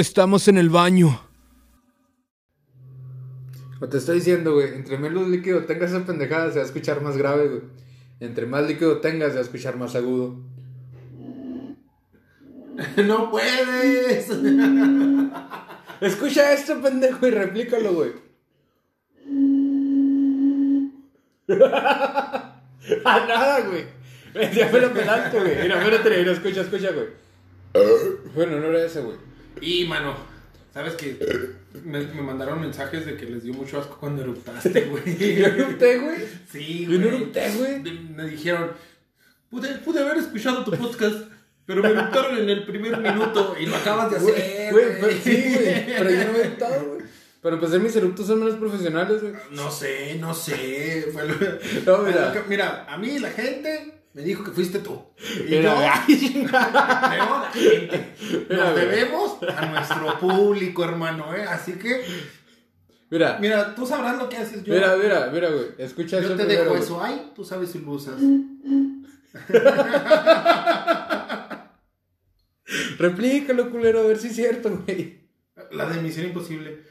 Estamos en el baño. O te estoy diciendo, güey, entre menos líquido tengas esa pendejada, se va a escuchar más grave, güey. Entre más líquido tengas, se va a escuchar más agudo. ¡No puedes! Escucha esto, pendejo, y replícalo, güey. ¡A nada, güey! Ya fue lo pedante, güey. Mira, mira, escucha, güey. Bueno, no era ese, güey. Y, mano, ¿sabes qué? Me mandaron mensajes de que les dio mucho asco cuando eruptaste, güey. ¿Yo erupté, güey? Sí, güey. ¿Yo no erupté, güey? Me dijeron, pude haber escuchado tu podcast, pero me eruptaron en el primer minuto y lo acabas de hacer, güey. Sí, güey, pero yo no me he eruptado, güey. Pero pues mis eruptos son menos profesionales, güey. No sé. No, mira, a mí la gente... me dijo que fuiste tú. Y yo la gente. Nos debemos a nuestro público, hermano, ¿eh? Así que. Mira, tú sabrás lo que haces. Yo. Mira, güey. Escucha eso. Yo te dejo eso ahí, tú sabes si lo usas. Replícalo, culero, a ver si es cierto, güey. La de Misión Imposible.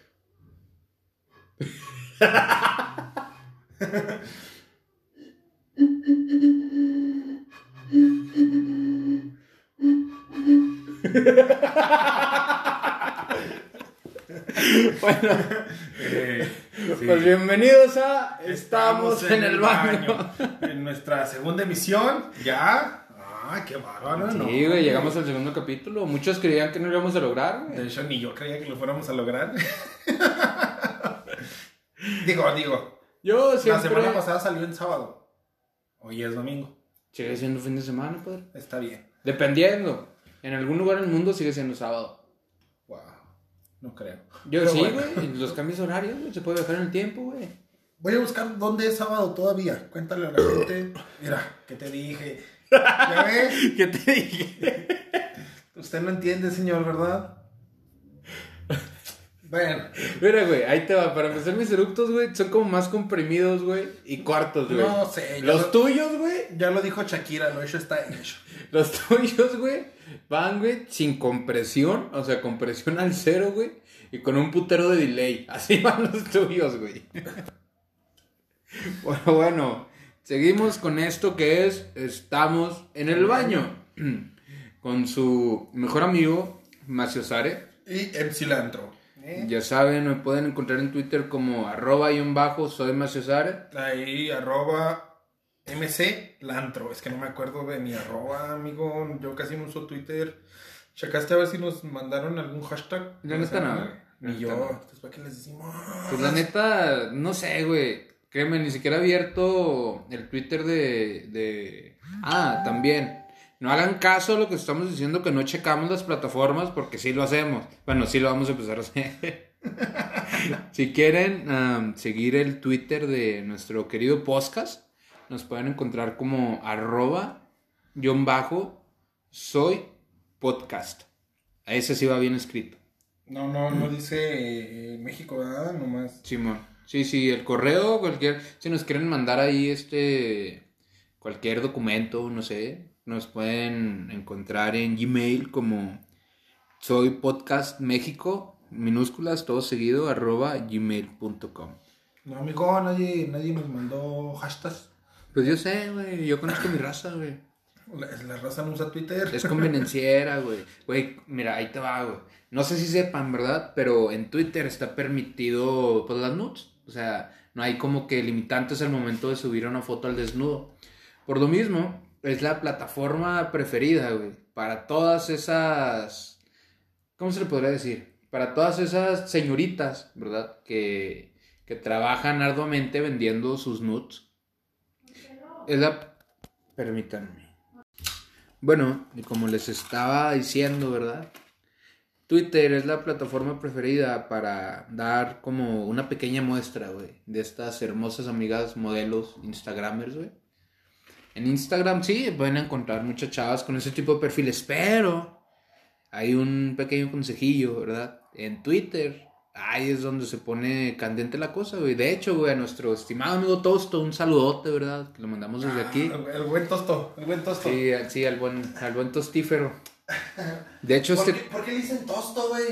Bueno, sí. Pues bienvenidos a Estamos en el baño. En nuestra segunda emisión. Ya. Ah, qué bárbaro, sí, ¿no? Sí, güey, llegamos al segundo capítulo. Muchos creían que no lo íbamos a lograr, güey. De hecho, ni yo creía que lo fuéramos a lograr. Digo, yo siempre... La semana pasada salió en sábado. Hoy es domingo. Sigue siendo fin de semana, padre. Está bien. Dependiendo. En algún lugar del mundo sigue siendo sábado. Wow, no creo. Yo pero sí, güey, bueno. Los cambios horarios, güey, se puede viajar en el tiempo, güey. Voy a buscar dónde es sábado todavía. Cuéntale a la gente. Mira, ¿qué te dije? ¿Ya ves? ¿Qué te dije? Usted no entiende, señor, ¿verdad? Bueno. Mira, güey, ahí te va. Para empezar, mis eructos, güey, son como más comprimidos, güey, y cortos, güey. No sé. Los tuyos, güey. Ya lo dijo Shakira, lo hecho está hecho. Los tuyos, güey, van, güey, sin compresión. O sea, compresión al cero, güey. Y con un putero de delay. Así van los tuyos, güey. Bueno, seguimos con esto que es Estamos en el baño. Con su mejor amigo, Maciosare. Y el cilantro. Ya saben, me pueden encontrar en Twitter como @_ soy Maciosare. Ahí, @MC Cilantro. Es que no me acuerdo de mi arroba, amigo. Yo casi no uso Twitter. ¿Checaste a ver si nos mandaron algún hashtag? Ya no está nada. Ni yo. Entonces, ¿para qué les decimos? Pues la neta, no sé, güey. Créeme, ni siquiera he abierto el Twitter de... Ah, también. No hagan caso a lo que estamos diciendo, que no checamos las plataformas, porque sí lo hacemos. Bueno, sí lo vamos a empezar a hacer. Si quieren seguir el Twitter de nuestro querido podcast, nos pueden encontrar como @_ soy podcast. A ese sí va bien escrito. No dice México, ¿verdad? Nomás. Simón. Sí, el correo, cualquier... Si nos quieren mandar ahí cualquier documento, no sé... Nos pueden encontrar en Gmail como soy podcast México, minúsculas, todo seguido, @gmail.com. No, amigo, nadie nos mandó hashtags. Pues yo sé, güey, yo conozco mi raza, güey. La raza no usa Twitter. Es convenenciera, güey. Güey, mira, ahí te va, güey. No sé si sepan, ¿verdad? Pero en Twitter está permitido, pues, las nudes. O sea, no hay como que limitantes al momento de subir una foto al desnudo. Por lo mismo... Es la plataforma preferida, güey, para todas esas... ¿Cómo se le podría decir? Para todas esas señoritas, ¿verdad? Que trabajan arduamente vendiendo sus nudes. Es la... Permítanme. Bueno, y como les estaba diciendo, ¿verdad? Twitter es la plataforma preferida para dar como una pequeña muestra, güey, de estas hermosas amigas modelos instagramers, güey. En Instagram sí, pueden encontrar muchas chavas con ese tipo de perfiles, pero hay un pequeño consejillo, ¿verdad? En Twitter, ahí es donde se pone candente la cosa, güey. De hecho, güey, a nuestro estimado amigo Tosto, un saludote, ¿verdad? Que lo mandamos desde aquí. El buen Tosto, Sí, al buen tostífero. De hecho, ¿Por qué le dicen Tosto, güey?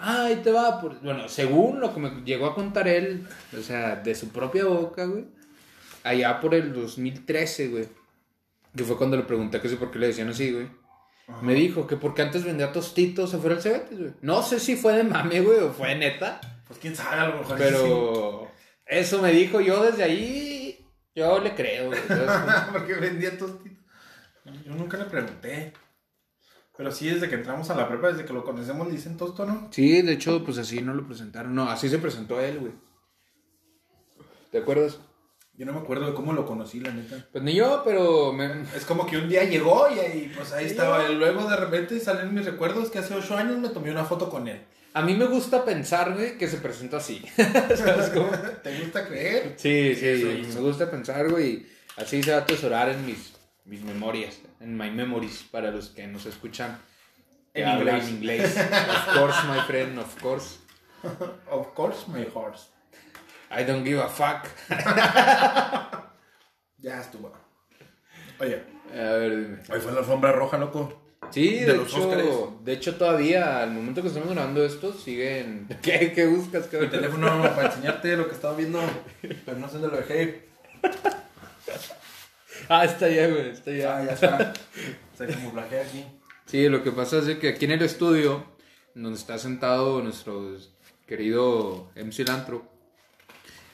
ahí te va. Por... Bueno, según lo que me llegó a contar él, o sea, de su propia boca, güey, allá por el 2013, güey, que fue cuando le pregunté que sí, por qué le decían así, güey. Ajá. Me dijo que porque antes vendía tostitos afuera del Cebetis, güey. No sé si fue de mame, güey, o fue de neta. Pues quién sabe, a lo mejor. Pero eso me dijo yo desde ahí, yo le creo, güey. Porque vendía tostitos. Yo nunca le pregunté. Pero sí, desde que entramos a la prepa, desde que lo conocemos, le dicen Tosto, ¿no? Sí, de hecho, pues así no lo presentaron. No, así se presentó él, güey. ¿Te acuerdas? Yo no me acuerdo de cómo lo conocí, la neta. Pues ni yo, pero... Es como que un día llegó y pues ahí estaba. Luego de repente salen mis recuerdos que hace 8 años me tomé una foto con él. A mí me gusta pensar, güey, que se presentó así. ¿Sabes cómo? ¿Te gusta creer? Sí. Me gusta pensar, güey. Así se va a atesorar en mis memorias, en my memories, para los que nos escuchan en inglés. En inglés. Of course, my friend, of course. Of course, my horse. I don't give a fuck. Ya estuvo. Oye, a ver, dime. Hoy fue la alfombra roja, loco. Sí, de hecho todavía, al momento que estamos grabando esto, siguen... ¿Qué buscas, cabrón? Mi teléfono para enseñarte lo que estaba viendo, pero no sé dónde lo dejé. Ah, está ya, güey, está ya. Ah, ya está. Se camuflajea aquí. Sí, lo que pasa es que aquí en el estudio, donde está sentado nuestro querido MC Cilantro,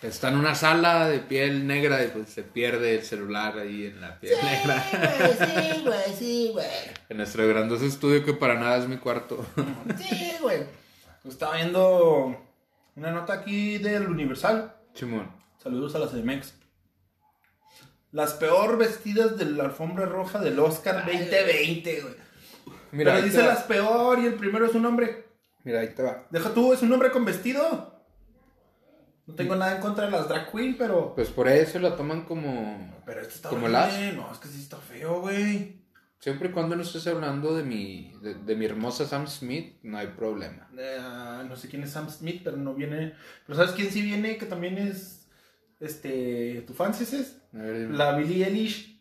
está en una sala de piel negra y pues se pierde el celular ahí en la piel negra. Sí, güey. En nuestro grandioso estudio que para nada es mi cuarto. Sí, güey. Estaba viendo una nota aquí del Universal. Simón. Saludos a las CDMX. Las peor vestidas de la alfombra roja del Oscar 2020, güey. Mira, pero dice las peor y el primero es un hombre. Mira, ahí te va. Deja tú, es un hombre con vestido. No tengo nada en contra de las drag queen, pero... Pues por eso la toman como... Pero esto está como las... No, es que sí está feo, güey. Siempre y cuando no estés hablando de mi hermosa Sam Smith, no hay problema. No sé quién es Sam Smith, pero no viene... Pero ¿sabes quién sí viene? Que también es... ¿Tu fan sí es? A ver, la Billie Eilish.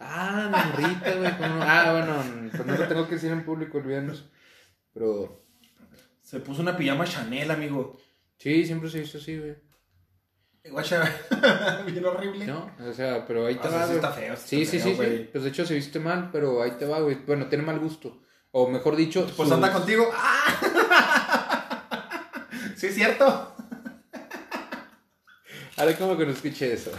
Ah, morrita, güey. Bueno, pues no lo tengo que decir en público, olvídanos. Pero... Se puso una pijama Chanel, amigo. Sí, siempre se hizo así, güey. Guacha, bien horrible. No, o sea, pero ahí te va, güey. Está feo. Sí. Pues de hecho se viste mal, pero ahí te va, güey. Bueno, tiene mal gusto. O mejor dicho... Pues anda contigo. ¡Ah! Sí, es cierto. Ahora como que no escuché eso.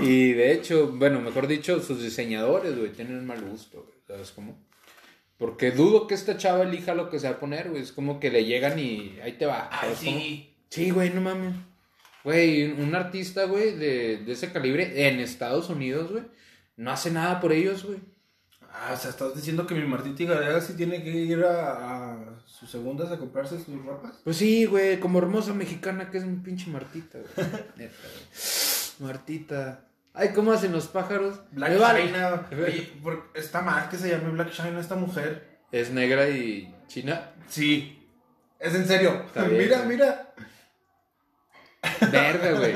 Y de hecho, bueno, mejor dicho, sus diseñadores, güey, tienen mal gusto, güey, ¿sabes cómo? Porque dudo que esta chava elija lo que se va a poner, güey. Es como que le llegan y ahí te va. Ah, sí. ¿Cómo? Sí, güey, no mames. Güey, un artista, güey, de ese calibre en Estados Unidos, güey, no hace nada por ellos, güey. Ah, o sea, estás diciendo que mi Martita y Gareda sí tiene que ir a sus segundas a comprarse sus ropas. Pues sí, güey, como hermosa mexicana que es mi pinche Martita, güey. Neta, güey. Martita. Ay, ¿cómo hacen los pájaros? Black China. Oye, está mal que se llame Black China esta mujer. ¿Es negra y china? Sí. Es en serio. Bien, mira. Verga, güey.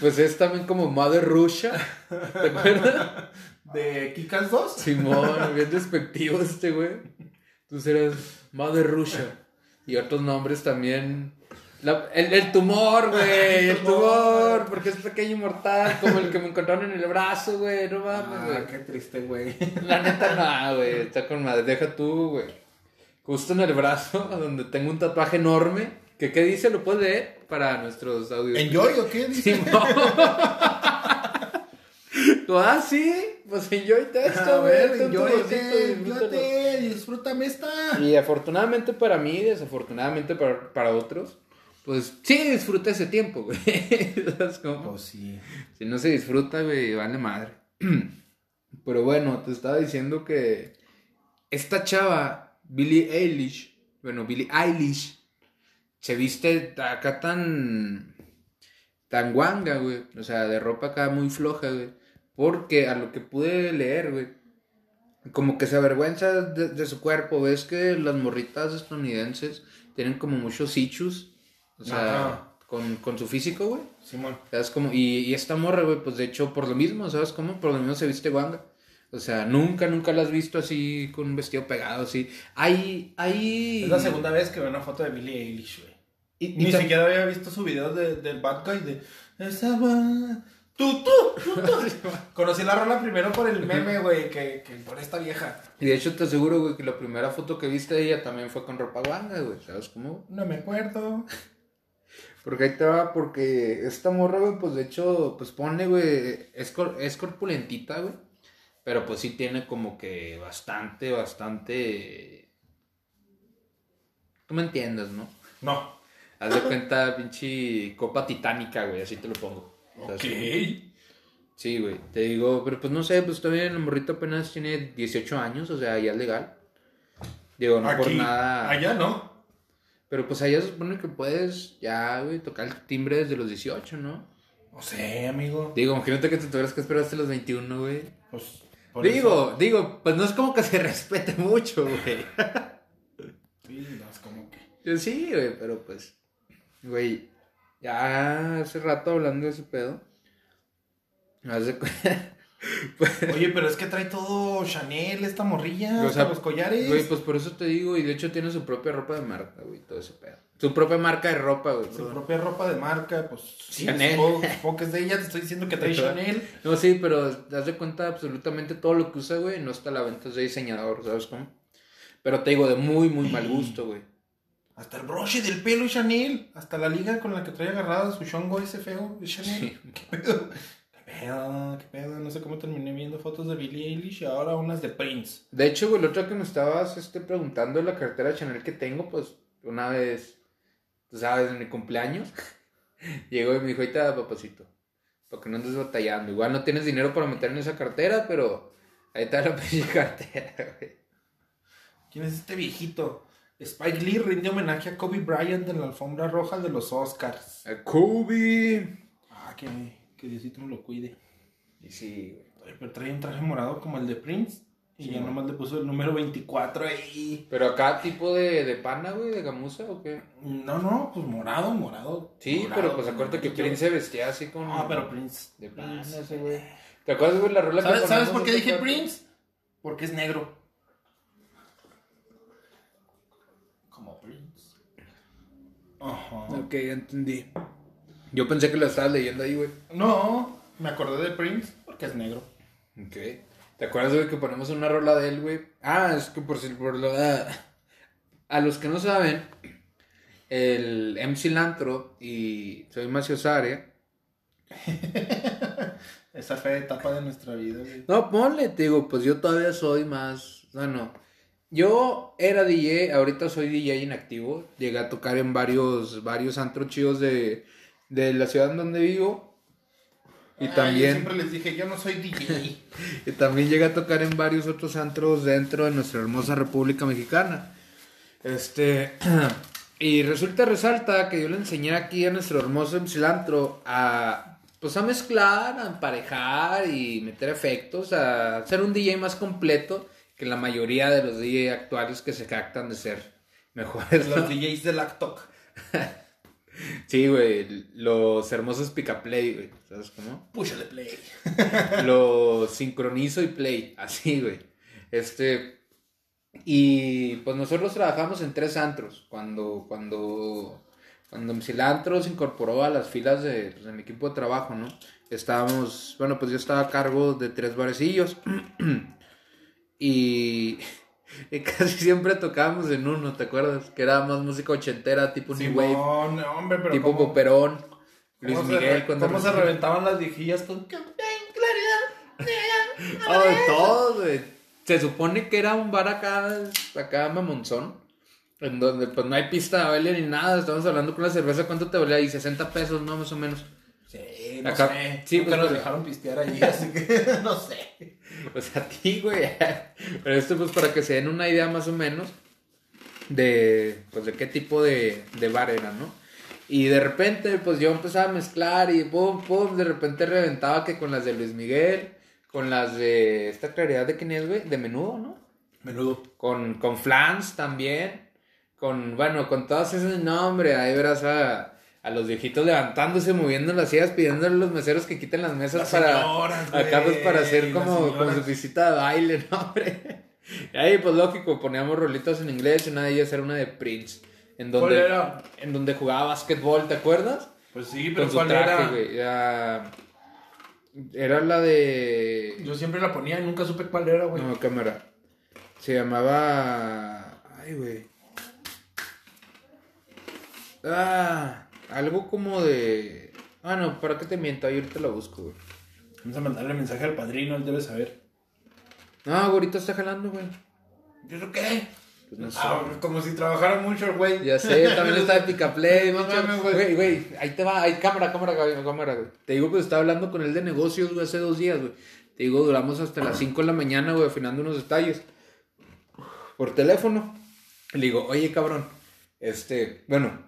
Pues es también como Mother Russia. ¿Te acuerdas? ¿De Kikas 2? Simón, bien despectivo este güey. Tú serás Madre Russia. Y otros nombres también. El tumor, güey. El tumor, porque es pequeño y mortal. Como el que me encontraron en el brazo, güey. No mames, güey. Qué triste, güey. La neta, no, güey. Está con madre. Deja tú, güey. Justo en el brazo, donde tengo un tatuaje enorme. ¿Qué dice? ¿Lo puedes leer para nuestros audios? ¿Enjoy o qué dice? Simón. Ah, sí, pues enjoy esto, güey. Enjoy, disfrútame esta. Y afortunadamente para mí, desafortunadamente para otros, pues sí disfruta ese tiempo, güey. ¿Sabes cómo? Pues sí. Si no se disfruta, güey, vale madre. Pero bueno, te estaba diciendo que esta chava, Billie Eilish, se viste acá tan guanga, güey. O sea, de ropa acá muy floja, güey. Porque a lo que pude leer, güey, como que se avergüenza de su cuerpo. Ves que las morritas estadounidenses tienen como muchos issues, o sea, con su físico, güey. Simón. ¿Sabes cómo? Y esta morra, güey, pues de hecho por lo mismo, ¿sabes cómo? Por lo mismo se viste guanga. O sea, nunca la has visto así con un vestido pegado, así. Ahí... Es la segunda vez que veo una foto de Billie Eilish, güey. Ni siquiera había visto su video del Bad Guy de... Esa va... ¡Tú! Conocí la rola primero por el meme, güey, que por esta vieja. Y de hecho te aseguro, güey, que la primera foto que viste de ella también fue con ropa guanga, güey. ¿Sabes cómo? No me acuerdo. Porque ahí te va, porque esta morra, güey, pues de hecho, pues pone, güey, es corpulentita, güey. Pero pues sí tiene como que bastante... Tú me entiendes, ¿no? No. Haz de cuenta, pinche copa titánica, güey, así te lo pongo. Ok. Sí, güey, te digo, pero pues no sé, pues todavía la morrita apenas tiene 18 años, o sea, ya es legal. Digo, no aquí, por nada. Allá no. Pero pues allá se supone que puedes ya, güey, tocar el timbre desde los 18, ¿no? No sé, amigo. Digo, imagínate que te tuvieras que esperar hasta los 21, güey. Pues, digo, pues no es como que se respete mucho, güey. Sí, no es como que. Sí, güey, pero pues, güey. Ya hace rato hablando de ese pedo. Oye, pero es que trae todo Chanel, esta morrilla, o sea, los collares. Güey, pues por eso te digo, y de hecho tiene su propia ropa de marca, güey, todo ese pedo. Su propia marca de ropa, güey. Su propia ropa de marca, pues Chanel. Supongo que es de ella, te estoy diciendo que trae Chanel. No, sí, pero das de cuenta absolutamente todo lo que usa, güey, no está a la venta, es de diseñador, ¿sabes cómo? Pero te digo, de muy mal gusto, güey. Hasta el broche del pelo es Chanel. Hasta la liga con la que trae agarrada su chongo ese feo es Chanel. Sí. ¿Qué pedo? No sé cómo terminé viendo fotos de Billie Eilish y ahora unas de Prince. De hecho, güey, el otro que me estabas preguntando la cartera de Chanel que tengo, pues una vez, tú sabes, en mi cumpleaños, llegó y me dijo, ahorita, papacito, porque no andes batallando. Igual no tienes dinero para meter en esa cartera, pero ahí está la pinche cartera, güey. ¿Quién es este viejito? Spike Lee rinde homenaje a Kobe Bryant en la alfombra roja de los Oscars. ¡Kobe! Que Diosito me lo cuide. Y sí, güey. Pero trae un traje morado como el de Prince. Y sí, ya güey. Nomás le puso el número 24 ahí. ¿Pero acá tipo de pana, güey? ¿De gamuza o qué? No, pues morado. Sí, morado, pero pues acuérdate que Prince se vestía así con... Ah, pero Prince. De pana ese, güey. ¿Te acuerdas, güey, la rola que... ¿Sabes por qué dije Prince? Porque es negro. Ajá. Ok, ya entendí. Yo pensé que lo estabas leyendo ahí, güey. No, me acordé de Prince porque es negro. Ok. ¿Te acuerdas, güey, que ponemos una rola de él, güey? Ah, es que por lo... A los que no saben, el MC Cilantro y soy Maciosare. Esa fue etapa de nuestra vida, güey. No, ponle, te digo, pues yo todavía soy más... Bueno... Yo era DJ, ahorita soy DJ inactivo. Llegué a tocar en varios antros chidos de la ciudad en donde vivo. Y también... Yo siempre les dije, yo no soy DJ. Y también llegué a tocar en varios otros antros dentro de nuestra hermosa República Mexicana. Y resalta que yo le enseñé aquí a nuestro hermoso Cilantro a... Pues a mezclar, a emparejar y meter efectos, a ser un DJ más completo que la mayoría de los DJs actuales que se jactan de ser mejores, ¿no? Los DJs de LACTOC. Sí, güey, los hermosos pica play, güey, ¿sabes cómo? Púchale play. Lo sincronizo y play, así, güey. Y pues nosotros trabajamos en tres antros. Cuando MC Cilantro se incorporó a las filas de mi equipo de trabajo, ¿no? Bueno, pues yo estaba a cargo de tres barecillos. Y casi siempre tocábamos en uno, ¿te acuerdas? Que era más música ochentera, tipo New Wave, hombre, pero tipo Poperón, Luis Miguel. ¿Cómo se reventaban las viejillas con claridad? Oh, de todo, güey. Se supone que era un bar acá mamonzón, en donde pues no hay pista de baile ni nada. Estamos hablando con la cerveza, ¿cuánto te valía? Y 60 pesos, ¿no? Más o menos. Sí, no acá, sé. Sí, pues, nos dejaron pistear allí, así que no sé. Pues a ti, güey. Pero esto pues para que se den una idea más o menos de qué tipo de bar era, ¿no? Y de repente pues yo empezaba a mezclar y pum, de repente reventaba que con las de Luis Miguel, con las de esta claridad de quién es, güey, de Menudo, ¿no? Menudo. Con Flans también, con todos esos nombres, ahí verás a... a los viejitos levantándose, moviendo las sillas, pidiéndole a los meseros que quiten las mesas, las para señoras, acá pues para hacer como su visita de baile, ¿no, hombre? Y ahí pues lógico, poníamos rolitas en inglés, y una de ellas era una de Prince, en donde jugaba básquetbol, ¿te acuerdas? Pues sí, pero ¿cuál traje, era? Era la de... Yo siempre la ponía y nunca supe cuál era, güey. No, cámara. Se llamaba... Ay, güey. Ah, algo como de... Ah, no, ¿para qué te miento? Ahí ahorita la busco, güey. Vamos a mandarle mensaje al padrino, él debe saber. No, ahorita está jalando, güey. ¿Yo lo qué? Pues no sé, como si trabajara mucho, güey. Ya sé, también está de Picaplay. Güey, ahí te va, ahí cámara, güey. Te digo que estaba hablando con él de negocios, güey, hace 2 días, güey. Te digo, duramos hasta las 5 de la mañana, güey, afinando unos detalles por teléfono. Le digo, oye, cabrón, bueno,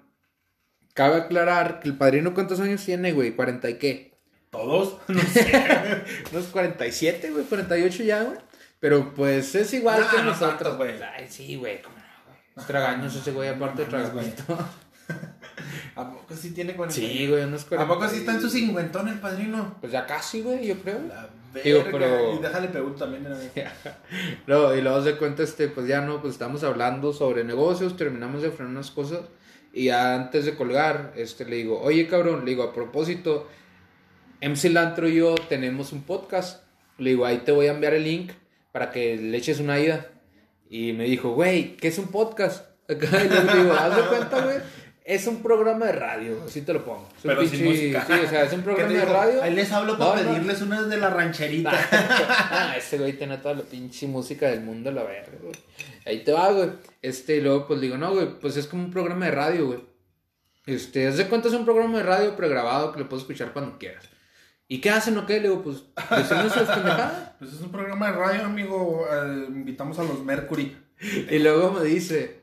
cabe aclarar que el padrino, ¿cuántos años tiene, güey? ¿40 y qué? ¿Todos? No sé. Unos 47, güey, 48 ya, güey. Pero pues es igual que nosotros, güey. Ay, sí, güey, cómo no, güey. Tragaños ese güey, aparte de tragañito. ¿A poco sí tiene 40? Sí, güey, unos 40. ¿A poco sí está en su cincuentón el padrino? Pues ya casi, güey, yo creo. La verga. Digo, pero... Y déjale preguntar también a mí. No, y luego se cuenta, pues ya no, pues estamos hablando sobre negocios, terminamos de frenar unas cosas. Y antes de colgar, le digo, oye, cabrón, le digo, a propósito, MC Cilantro y yo tenemos un podcast. Le digo, ahí te voy a enviar el link para que le eches una ida. Y me dijo, güey, ¿qué es un podcast? Acá y le digo, haz de cuenta, güey, es un programa de radio, así te lo pongo. Es pero sin música. Sí, o sea, es un programa de radio. Ahí les hablo para pedirles unas de la rancherita. Ah, ese güey tiene toda la pinche música del mundo, la verga, güey. Ahí te va, güey. Y luego pues digo, no, güey, pues es como un programa de radio, güey. Haz de cuenta, es un programa de radio pregrabado que lo puedes escuchar cuando quieras. ¿Y qué hacen o qué? Le digo, pues, decirnos las pendejadas. Pues es un programa de radio, amigo. Invitamos a los Mercury. Y luego me dice,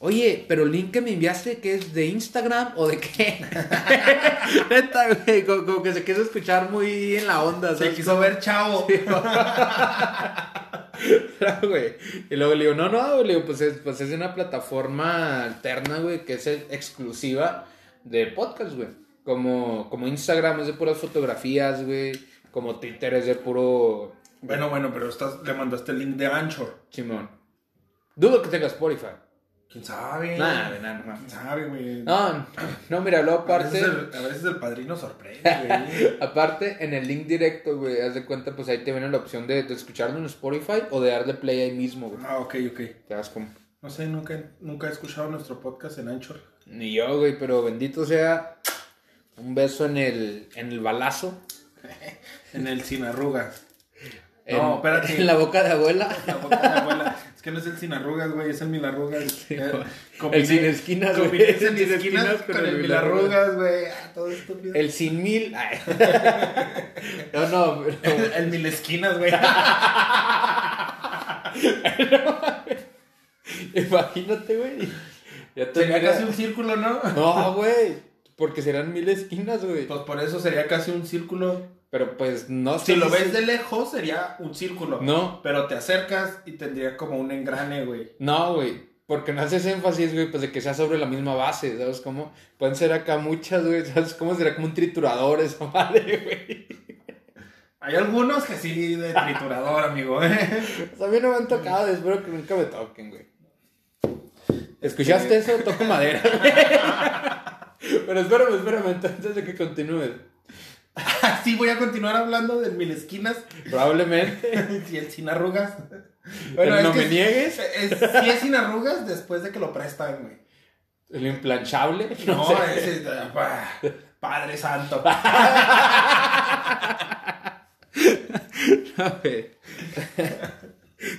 oye, pero el link que me enviaste, ¿qué es de Instagram o de qué? Neta, güey, como que se quiso escuchar muy en la onda. Se quiso ver chavo. Sí, no, güey. Y luego le digo, no, le digo, pues es una plataforma alterna, güey, que es exclusiva de podcast, güey. Como Instagram es de puras fotografías, güey. Como Twitter es de puro... Bueno, pero le mandaste el link de Anchor. Simón. Dudo que tenga Spotify. ¿Quién sabe? Nada. ¿Quién sabe, güey? No, mira, luego aparte... A veces el padrino sorprende, güey. Aparte, en el link directo, güey, haz de cuenta, pues ahí te viene la opción de escucharlo en Spotify o de darle play ahí mismo, güey. Ah, ok. Te das como... No sé, nunca he escuchado nuestro podcast en Anchor. Ni yo, güey, pero bendito sea... Un beso en el balazo. En el sin arrugas. No, espérate. En la boca de abuela. En la boca de abuela. Es que no es el sin arrugas, güey. Es el mil arrugas. Sí, el sin esquinas, güey. El sin esquinas con el mil arrugas, güey. Todo estúpido. El sin mil. Ay. No. El mil esquinas, güey. Imagínate, güey. Sería casi un círculo, ¿no? No, güey. Porque serán 1000 esquinas, güey. Pues por eso sería casi un círculo. Pero pues no sé. Si lo ves de lejos sería un círculo. No. Pero te acercas y tendría como un engrane, güey. No, güey. Porque no haces énfasis, güey, pues de que sea sobre la misma base, ¿sabes cómo? Pueden ser acá muchas, güey. ¿Sabes cómo? Será como un triturador esa madre, güey. Hay algunos que sí de triturador, amigo, Pues a mí no me han tocado, espero que nunca me toquen, güey. ¿Escuchaste eso? Toco madera, güey. Pero espérame, antes de que continúes. Sí, voy a continuar hablando del mil esquinas. Probablemente. Y el sin arrugas. Bueno, no me niegues. Si es sin arrugas después de que lo prestan, güey. El implanchable. No, sé. Ese, Padre Santo. No, güey.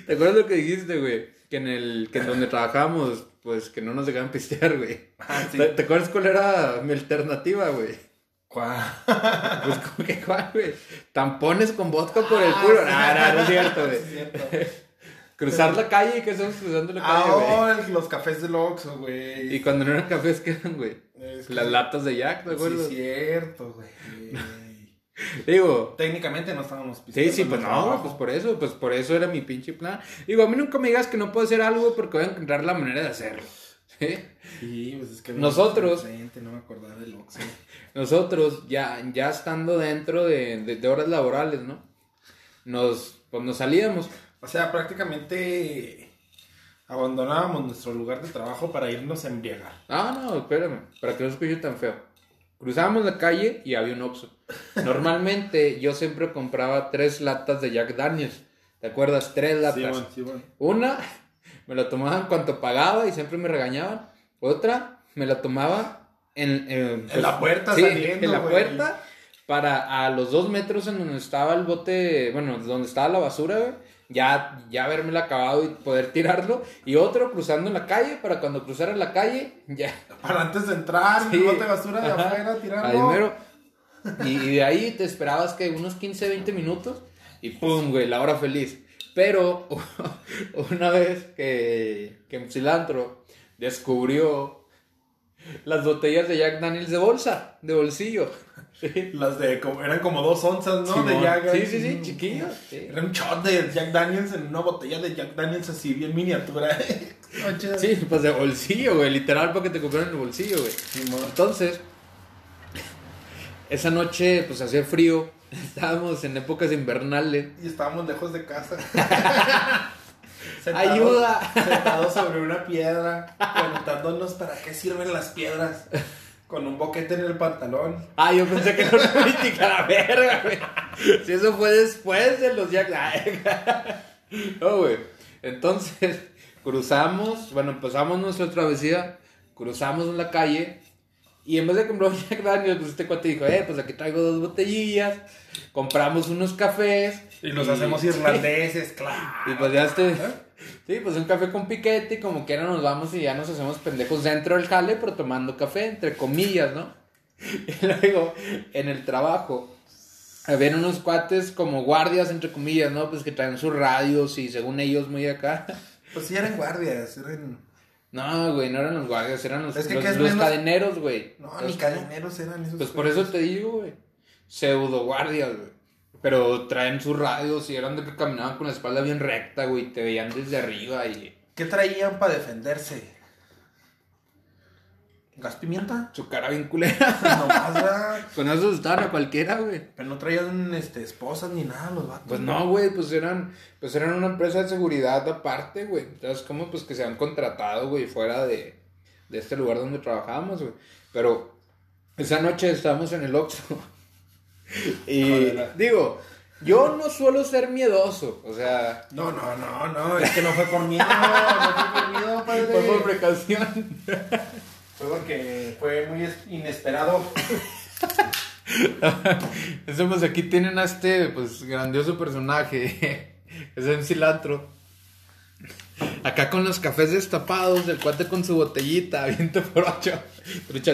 ¿Te acuerdas lo que dijiste, güey? Que en donde trabajábamos, pues que no nos dejaban pistear, güey. Ah, sí. ¿Te acuerdas cuál era mi alternativa, güey? ¿Cuál? Pues como que cuál, güey. Tampones con vodka por el culo. Sí. No es cierto, güey. Cruzar la calle, ¿qué estamos cruzando la calle, güey? Los cafés del Oxxo, güey. Y cuando no eran cafés, ¿qué eran, güey? Las latas de Jack, ¿te acuerdas? Sí, cierto, güey. Digo, técnicamente no estábamos pisteando. Sí, pues no, pues por eso era mi pinche plan. Digo, a mí nunca me digas que no puedo hacer algo porque voy a encontrar la manera de hacerlo. Sí, pues es que nosotros presente, no me acordaba del Oxxo. Nosotros ya estando dentro de horas laborales, ¿no? Nos salíamos. O sea, prácticamente abandonábamos nuestro lugar de trabajo para irnos a embriagar. Ah, no, espérame, para que no escuche tan feo. Cruzábamos la calle y había un Oxxo. Normalmente yo siempre compraba 3 latas de Jack Daniels. ¿Te acuerdas? 3 latas. Sí, bueno. Una me la tomaba en cuanto pagaba y siempre me regañaban. Otra me la tomaba en la puerta, sí, saliendo, en la puerta, para a los 2 metros en donde estaba el bote, bueno, donde estaba la basura, güey, ya habérmela acabado y poder tirarlo. Y otro cruzando la calle, para cuando cruzara la calle, ya. Para antes de entrar, sí, el bote de basura de afuera, tirarlo. Ahí, pero, y de ahí te esperabas que unos 15, 20 minutos y pum, güey, la hora feliz. Pero una vez que Cilantro descubrió las botellas de Jack Daniels de bolsa, de bolsillo. Sí. Las de, eran como 2 onzas, ¿no? Simón. De Jack. Sí, chiquillos. Sí. Era un shot de Jack Daniels en una botella de Jack Daniels así, bien miniatura. Sí, pues de bolsillo, güey, literal, para que te compraran el bolsillo, güey. Simón. Entonces, esa noche, pues hacía frío. Estábamos en épocas invernales. Y estábamos lejos de casa. Sentados, ¡ayuda! Sentados sobre una piedra, preguntándonos para qué sirven las piedras. Con un boquete en el pantalón. Ah, yo pensé que era una política, la verga, güey. Si eso fue después de los Jack. No, güey. Entonces, empezamos nuestra travesía. Cruzamos en la calle. Y en vez de comprar un Jack Daniels, pues este cuate dijo, pues aquí traigo 2 botellillas, compramos unos cafés. Y los hacemos irlandeses, claro. Y pues ya sí, pues un café con piquete y como quiera nos vamos y ya nos hacemos pendejos dentro del jale, pero tomando café, entre comillas, ¿no? Y luego, en el trabajo, habían unos cuates como guardias, entre comillas, ¿no? Pues que traen sus radios y según ellos muy acá. Pues sí eran guardias, No, güey, no eran los guardias, eran los cadeneros, güey. No, ni cadeneros eran esos. Pues por eso te digo, güey, pseudo guardias, güey. Pero traen sus radios y eran de que caminaban con la espalda bien recta, güey, te veían desde arriba y... ¿Qué traían para defenderse? ¿Gas pimienta? Su cara bien culera. No pasa. Con eso asustaban a cualquiera, güey. Pero no traían esposas ni nada los vatos. Pues no, güey, pues eran una empresa de seguridad aparte, güey. Entonces, como pues que se han contratado, güey, fuera de este lugar donde trabajábamos, güey. Pero esa noche estábamos en el Oxxo. Y digo, yo no suelo ser miedoso, o sea... No, es que no fue por miedo, padre. Fue por precaución. Fue porque fue muy inesperado. Eso, pues aquí tienen a este, pues, grandioso personaje. Es MC Cilantro. Acá con los cafés destapados, el cuate con su botellita, viento por 8.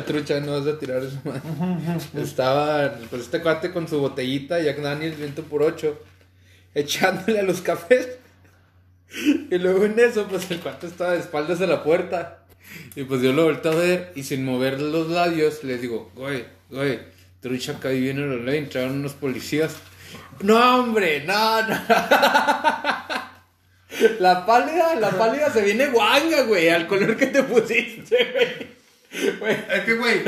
Trucha, no vas a tirar eso, man. Estaba, pues, este cuate con su botellita, Jack Daniels, viento por 8, echándole a los cafés. Y luego en eso, pues, el cuate estaba de espaldas a la puerta. Y pues yo lo volteo a ver y sin mover los labios les digo, güey, trucha, acá viene la ley, entraron unos policías. No, hombre, no. La pálida se viene guanga, güey, al color que te pusiste, güey. Es que, güey.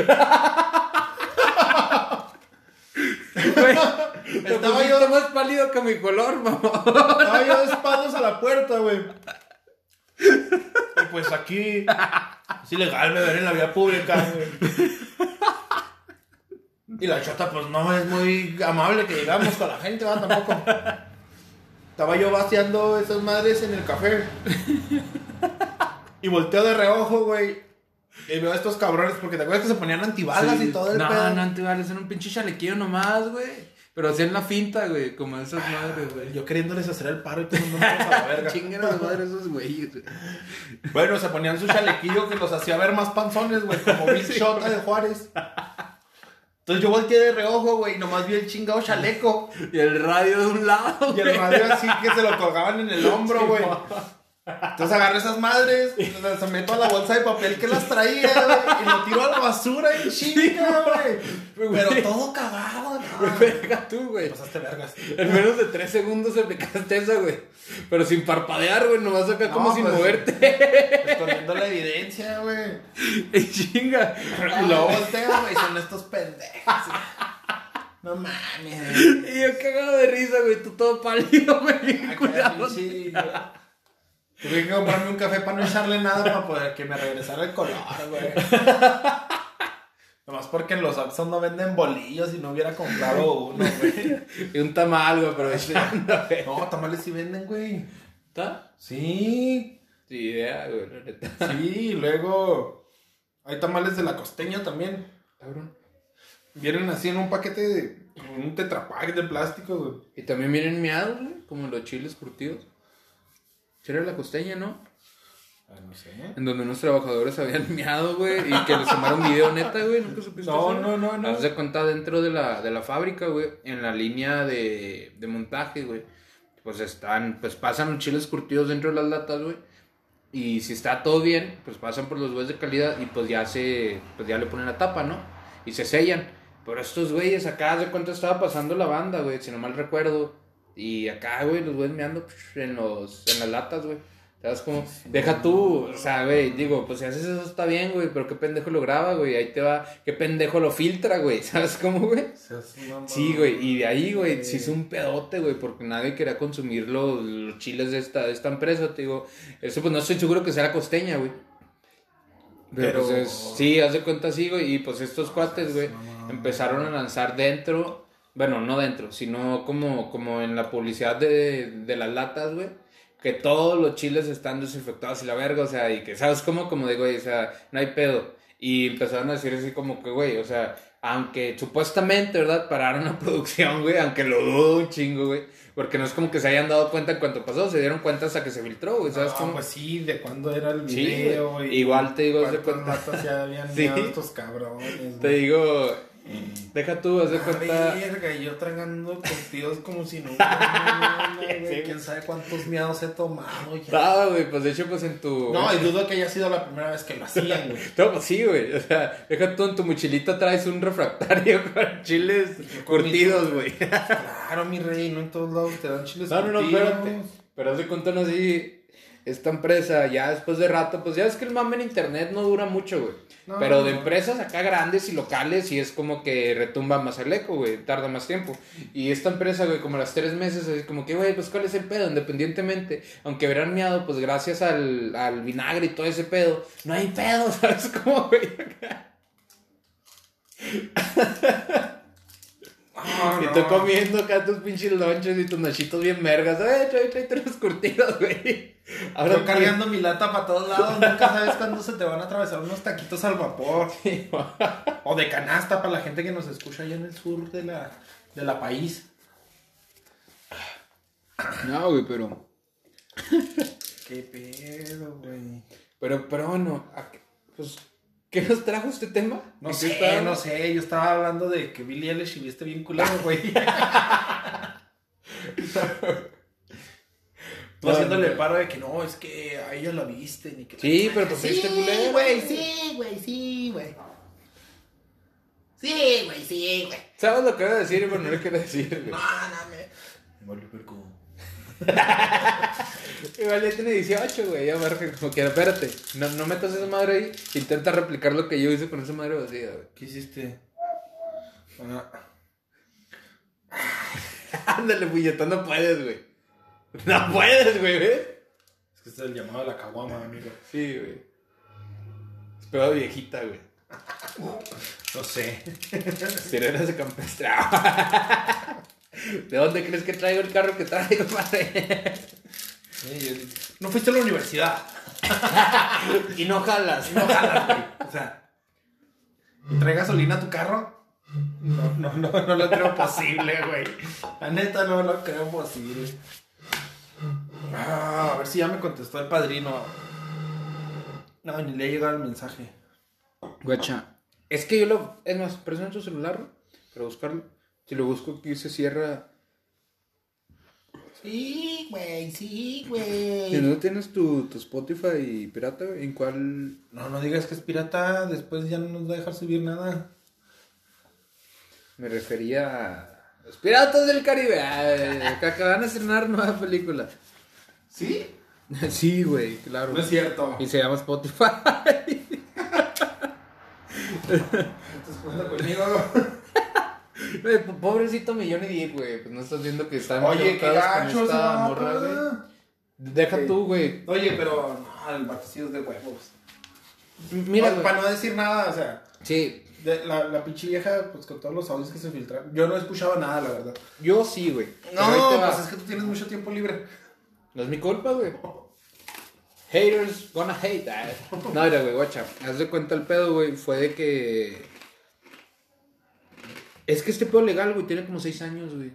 Estaba yo más pálido que mi color, mamá. Estaba yo de espaldas a la puerta, güey. Y pues aquí es ilegal beber en la vía pública, güey. Y la chota pues no es muy amable que llegamos con la gente, ¿verdad? Tampoco. Estaba yo vaciando esas madres en el café y volteo de reojo, güey, y veo a estos cabrones, porque te acuerdas que se ponían antibalas, sí, y todo el pedo. No, antibalas, era un pinche chalequillo nomás, güey. Pero hacían la finta, güey, como esas madres, güey. Yo queriéndoles hacer el paro y todo el mundo a la verga. Chinguen a las madres esos güeyes, güey. Bueno, se ponían su chalequillo que los hacía ver más panzones, güey, como Big Shota de Juárez. Entonces yo volteé de reojo, güey, y nomás vi el chingado chaleco. Y el radio de un lado, güey. Y el radio así que se lo colgaban en el hombro, güey. Entonces agarré esas madres, las meto a la bolsa de papel que las traía, güey, y lo tiro a la basura en chinga, güey. Pero todo cagado, Verga tú, güey. Pasaste vergas. En menos de 3 segundos aplicaste esa, güey. Pero sin parpadear, güey. Nomás acá no, como pues, sin moverte. Escondiendo la evidencia, güey. Y chinga. Lo volteo, güey. Son estos pendejos. No mames. Y yo cagado de risa, güey. Tú todo pálido, güey. Cuidado. Sí, güey. Tuve que comprarme un café para no echarle nada para poder que me regresara el color, güey. Nomás porque en los Axon no venden bolillos y no hubiera comprado uno, güey. Y un tamal, güey, aprovechando, güey. No, tamales sí venden, güey. ¿Está? Sí. Sí, idea, güey. Sí, luego hay tamales de la costeña también. Cabrón. Vienen así en un paquete de... un tetrapack de plástico, güey. Y también vienen miados, güey, como los chiles curtidos. Chile de la costeña, ¿no? No sé. En donde unos trabajadores habían miado, güey, y que les tomaron video, neta, güey. Nunca supiste. No. Haz de cuenta dentro de la fábrica, güey, en la línea de montaje, güey. Pues están, pues pasan chiles curtidos dentro de las latas, güey. Y si está todo bien, pues pasan por los güeyes de calidad y pues ya le ponen la tapa, ¿no? Y se sellan. Pero estos güeyes acá, haz de cuenta estaba pasando la banda, güey, si no mal recuerdo. Y acá, güey, los güeyes meando en las latas, güey. ¿Sabes cómo? Deja tú, o sea, güey, digo, pues si haces eso está bien, güey, pero qué pendejo lo graba, güey, ahí te va, qué pendejo lo filtra, güey, ¿sabes cómo, güey? Sí, güey, y de ahí, güey, se hizo un pedote, güey, porque nadie quería consumir los chiles de esta empresa, te digo, eso pues no estoy seguro que sea la costeña, güey. Pero pues sí, haz de cuenta así, güey, y pues estos cuates, güey, empezaron a lanzar dentro, bueno, no dentro, sino como en la publicidad de las latas, güey. Que todos los chiles están desinfectados y la verga, o sea, y que, ¿sabes cómo? Como de, güey, o sea, no hay pedo. Y empezaron a decir así como que, güey, o sea, aunque supuestamente, ¿verdad? Pararon la producción, güey, aunque lo dudo un chingo, güey. Porque no es como que se hayan dado cuenta en cuanto pasó, se dieron cuenta hasta que se filtró, güey, ¿sabes cómo? Pues sí, de cuándo era el video, sí, güey. Igual te digo, de cuenta. Ya habían sí. Estos cabrones, güey. Te digo... Deja tú, haz de cuenta. Verga, y yo tragando curtidos como si no. Sí. Quién sabe cuántos miados he tomado. Claro, güey, pues de hecho, pues en tu. No, y dudo que haya sido la primera vez que lo hacían, güey. No, pues sí, güey. O sea, deja tú en tu mochilita traes un refractario con chiles curtidos, güey. Claro, mi rey, no en todos lados te dan chiles curtidos. No, espérate. Pero haz de cuenta, no así. Esta empresa, ya después de rato, pues ya es que el mame en internet no dura mucho, güey. No, pero de empresas acá grandes y locales, y es como que retumba más el eco, güey. Tarda más tiempo. Y esta empresa, güey, como a las 3 meses, es como que, güey, pues cuál es el pedo, independientemente. Aunque hubieran miado, pues gracias al vinagre y todo ese pedo, no hay pedo, ¿sabes cómo, güey? Oh, y no. Tú comiendo acá tus pinches lonches y tus nachitos bien vergas. Trae los curtidos, güey. Ahora estoy cargando mi lata para todos lados. Nunca sabes cuándo se te van a atravesar unos taquitos al vapor. Sí, o de canasta para la gente que nos escucha allá en el sur de la país. No, güey, pero... Qué pedo, güey. Pero bueno, pues... ¿Qué nos trajo este tema? No sé, yo estaba hablando de que Billie Eilish y viste bien culado, güey. Tú haciéndole paro de que no, es que a ella la viste. Ni que sí, pero pues viste culero. Sí, güey. Sí, güey. ¿Sabes lo que iba a decir? Bueno, no le quiero decir, güey. No, vale, perco. Igual ya tiene 18, güey, ya marca como quiera. Espérate, no metas esa madre ahí. Intenta replicar lo que yo hice con esa madre vacía, güey. ¿Qué hiciste? Ándale, puñetón, no puedes, güey. No puedes, güey, ¿ves? Es que este es el llamado de la caguama, amigo. Sí, güey. Es pegado viejita, güey. No sé. Sirenas de campestre. ¿De dónde crees que traigo el carro que traigo, padre? No fuiste a la universidad. Y no jalas, güey. O sea, ¿trae gasolina a tu carro? No lo creo posible, güey. La neta no lo creo posible. Ah, a ver si ya me contestó el padrino. No, ni le ha llegado el mensaje. Guacha, es que yo lo... Es más, presiono tu celular, ¿no? Para buscarlo. Si lo busco aquí se cierra. Sí, güey. Si no tienes tu Spotify pirata, ¿en cuál? No digas que es pirata, después ya no nos va a dejar subir nada. Me refería a Los Piratas del Caribe. Que van a estrenar nueva película. ¿Sí? Sí, güey, claro. No es cierto. Y se llama Spotify. Entonces, cuenta conmigo. Pobrecito mi Johnny Depp, güey. Pues no estás viendo que están... Oye, qué gachos, morra, güey. Deja tú, güey. Oye, pero no, el vacío de huevos. Mira, no, para no decir nada, o sea. Sí. La pinche vieja, pues con todos los audios que se filtraron. Yo no escuchaba nada, la verdad. Yo sí, güey. No, pues es que tú tienes mucho tiempo libre. No es mi culpa, güey. Haters gonna hate. No, mira, güey, guacha. Haz de cuenta el pedo, güey. Fue de que... Es que este pedo legal, güey, tiene como 6 años, güey.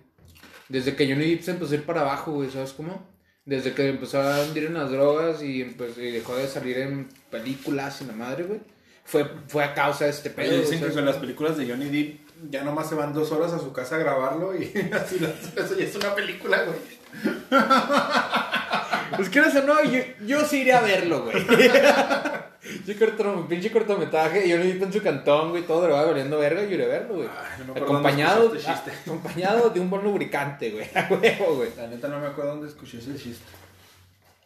Desde que Johnny Depp se empezó a ir para abajo, güey, ¿sabes cómo? Desde que empezó a hundir en las drogas y, pues, y dejó de salir en películas y la madre, güey. Fue a causa de este pedo. Dicen que con las películas de Johnny Depp ya nomás se van 2 horas a su casa a grabarlo y así eso ya es una película, güey. Pues que no sé, no, yo sí iré a verlo, güey. Yo pinche cortometraje, yo lo vi en su cantón, güey, todo drogado, valiendo verga, yo iré a verlo, güey. Ay, no acompañado de un buen lubricante, güey, a huevo, güey. La neta no me acuerdo dónde escuché ese chiste.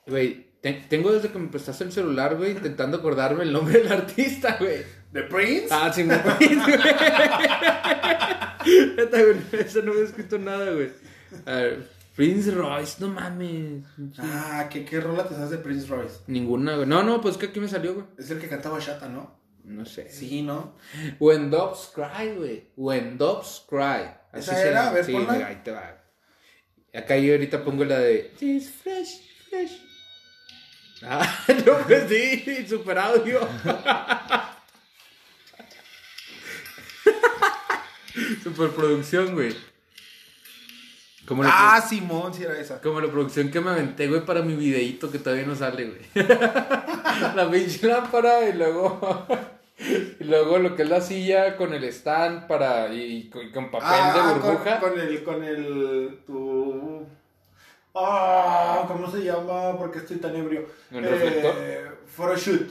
Güey, tengo desde que me prestaste el celular, güey, intentando acordarme el nombre del artista, güey. ¿The Prince? Ah, sí, The Prince, güey. Neta, güey, eso no había escrito nada, güey. A ver... Prince Royce, no mames. Ah, ¿qué rola te hace Prince Royce? Ninguna, güey. No, pues que aquí me salió, güey. Es el que cantaba Chata, ¿no? No sé. Sí, ¿no? When Doves Cry, güey. When Doves Cry. Así ¿esa era? A ver, sí, ponla. Ahí te va. Acá yo ahorita pongo la de... It's fresh, fresh. Ah, no, pues sí, super audio. Superproducción, güey. Simón, si era esa. Como la producción que me aventé, güey, para mi videíto que todavía no sale, güey. La pinche lámpara y luego... y luego lo que es la silla con el stand para... Y con papel de burbuja. ¿Cómo se llama? Porque estoy tan ebrio. ¿El reflector? Photoshoot.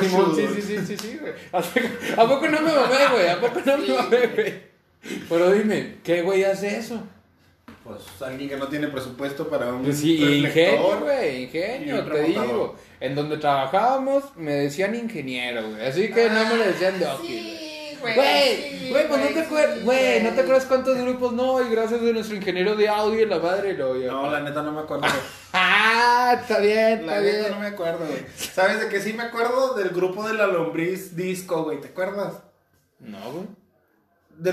Simón, sí, güey. ¿A poco no me mamé, güey? Pero dime, ¿qué güey hace eso? Pues alguien que no tiene presupuesto para un... Sí, ingenio, güey, ingenio, te digo. En donde trabajábamos me decían ingeniero, güey. Así que no me lo decían de hockey, güey. Güey, pues no te acuerdas, güey, no te acuerdas cuántos grupos no, y gracias a nuestro ingeniero de audio y la madre lo oía. No, la neta no me acuerdo. Está bien, está bien. La neta no me acuerdo, güey. ¿Sabes de qué sí me acuerdo? Del grupo de la lombriz disco, güey, ¿te acuerdas? No, güey. De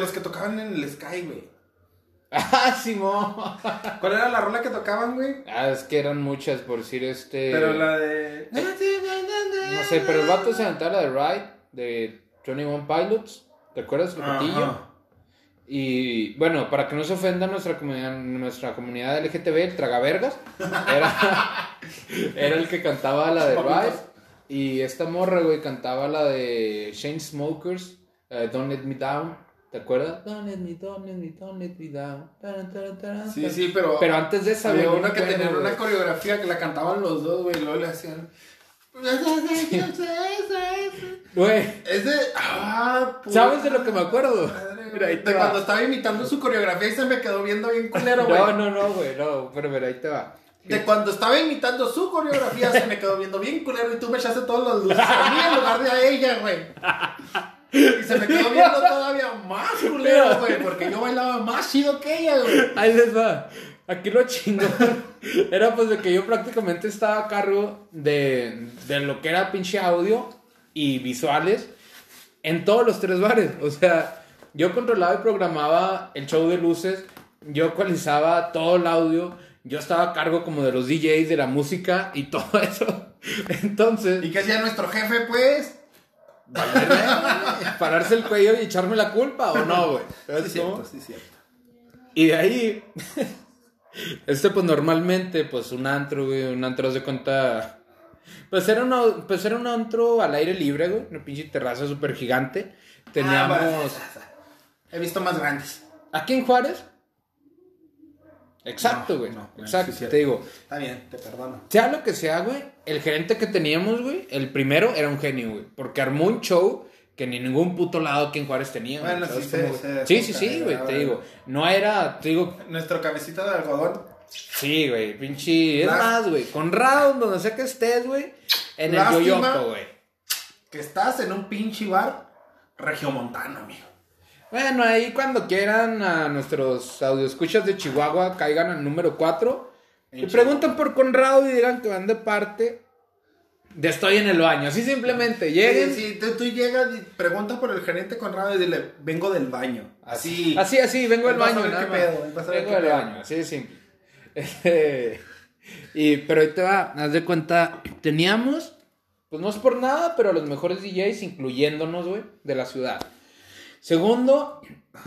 los que tocaban en el Sky, güey. Ah, Simón. ¿Cuál era la rola que tocaban, güey? Es que eran muchas, por decir Pero la de... No sé, pero el vato se cantaba la de Ride, de 21 Pilots. ¿Te acuerdas, Lupetillo? Y, bueno, para que no se ofenda nuestra comunidad LGTB, el tragavergas, era el que cantaba la de Ride. Y esta morra, güey, cantaba la de Chainsmokers, Don't Let Me Down. ¿Te acuerdas? Don't let me down. Sí, pero antes de esa, güey. Había una que tenía una coreografía que la cantaban los dos, güey. Luego le hacían... Güey. Es de... ¿Sabes de lo que me acuerdo? Mira, ahí te va. Cuando estaba imitando su coreografía y se me quedó viendo bien culero, güey. No, güey. No, pero mira, ahí te va. De cuando estaba imitando su coreografía se me quedó viendo bien culero y tú me echaste todas las luces a mí en lugar de a ella, güey. Y se me quedó viendo todavía más culero, güey, porque yo bailaba más chido que ella, güey. Ahí les va. Aquí lo chingo. Era pues de que yo prácticamente estaba a cargo de lo que era pinche audio y visuales en todos los 3 bares. O sea, yo controlaba y programaba el show de luces, yo ecualizaba todo el audio, yo estaba a cargo como de los DJs, de la música y todo eso. Entonces... ¿Y qué hacía nuestro jefe, pues? Pararse el cuello y echarme la culpa, ¿o no, güey? Sí, cierto. Y de ahí, pues normalmente, pues un antro, güey, haz de cuenta. Pues era un antro al aire libre, güey, una pinche terraza súper gigante. Teníamos... He visto más grandes. ¿Aquí en Juárez? Exacto, güey. Exacto, sí, te digo. Está bien, te perdono. Sea lo que sea, güey, el gerente que teníamos, güey, el primero era un genio, güey, porque armó un show que ni ningún puto lado aquí en Juárez tenía. Bueno, sí, sí, güey, te digo. No era, te digo... Nuestro cabecito de algodón. Sí, güey, pinche... Es más, güey, Conrado, donde sea que estés, güey, en el Yoyopo, güey. Que estás en un pinche bar regiomontano, amigo. Bueno, ahí cuando quieran a nuestros audioscuchas de Chihuahua, caigan al número 4. Y preguntan por Conrado y digan que van de parte... De estoy en el baño, así simplemente lleguen. Sí, tú llegas y preguntas por el gerente Conrado y dile, vengo del baño. Así, vengo del baño. Vengo del baño, así de simple. Pero ahí te va, haz de cuenta, teníamos, pues no es por nada, pero los mejores DJs, incluyéndonos, güey, de la ciudad. Segundo,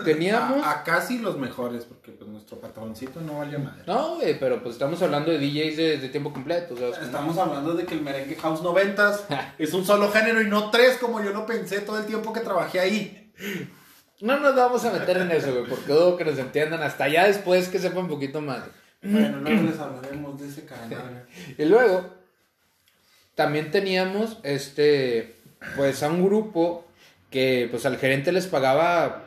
teníamos... A casi los mejores, porque pues nuestro patroncito no valió madre. No, güey, pero pues estamos hablando de DJs de tiempo completo. O sea, estamos hablando de que el merengue house 90s es un solo género y no tres, como yo lo pensé todo el tiempo que trabajé ahí. No nos vamos a meter en eso, güey, porque dudo que nos entiendan hasta allá después que sepan un poquito más. Bueno, luego les hablaremos de ese canal. Y luego, también teníamos, pues a un grupo... Que pues al gerente les pagaba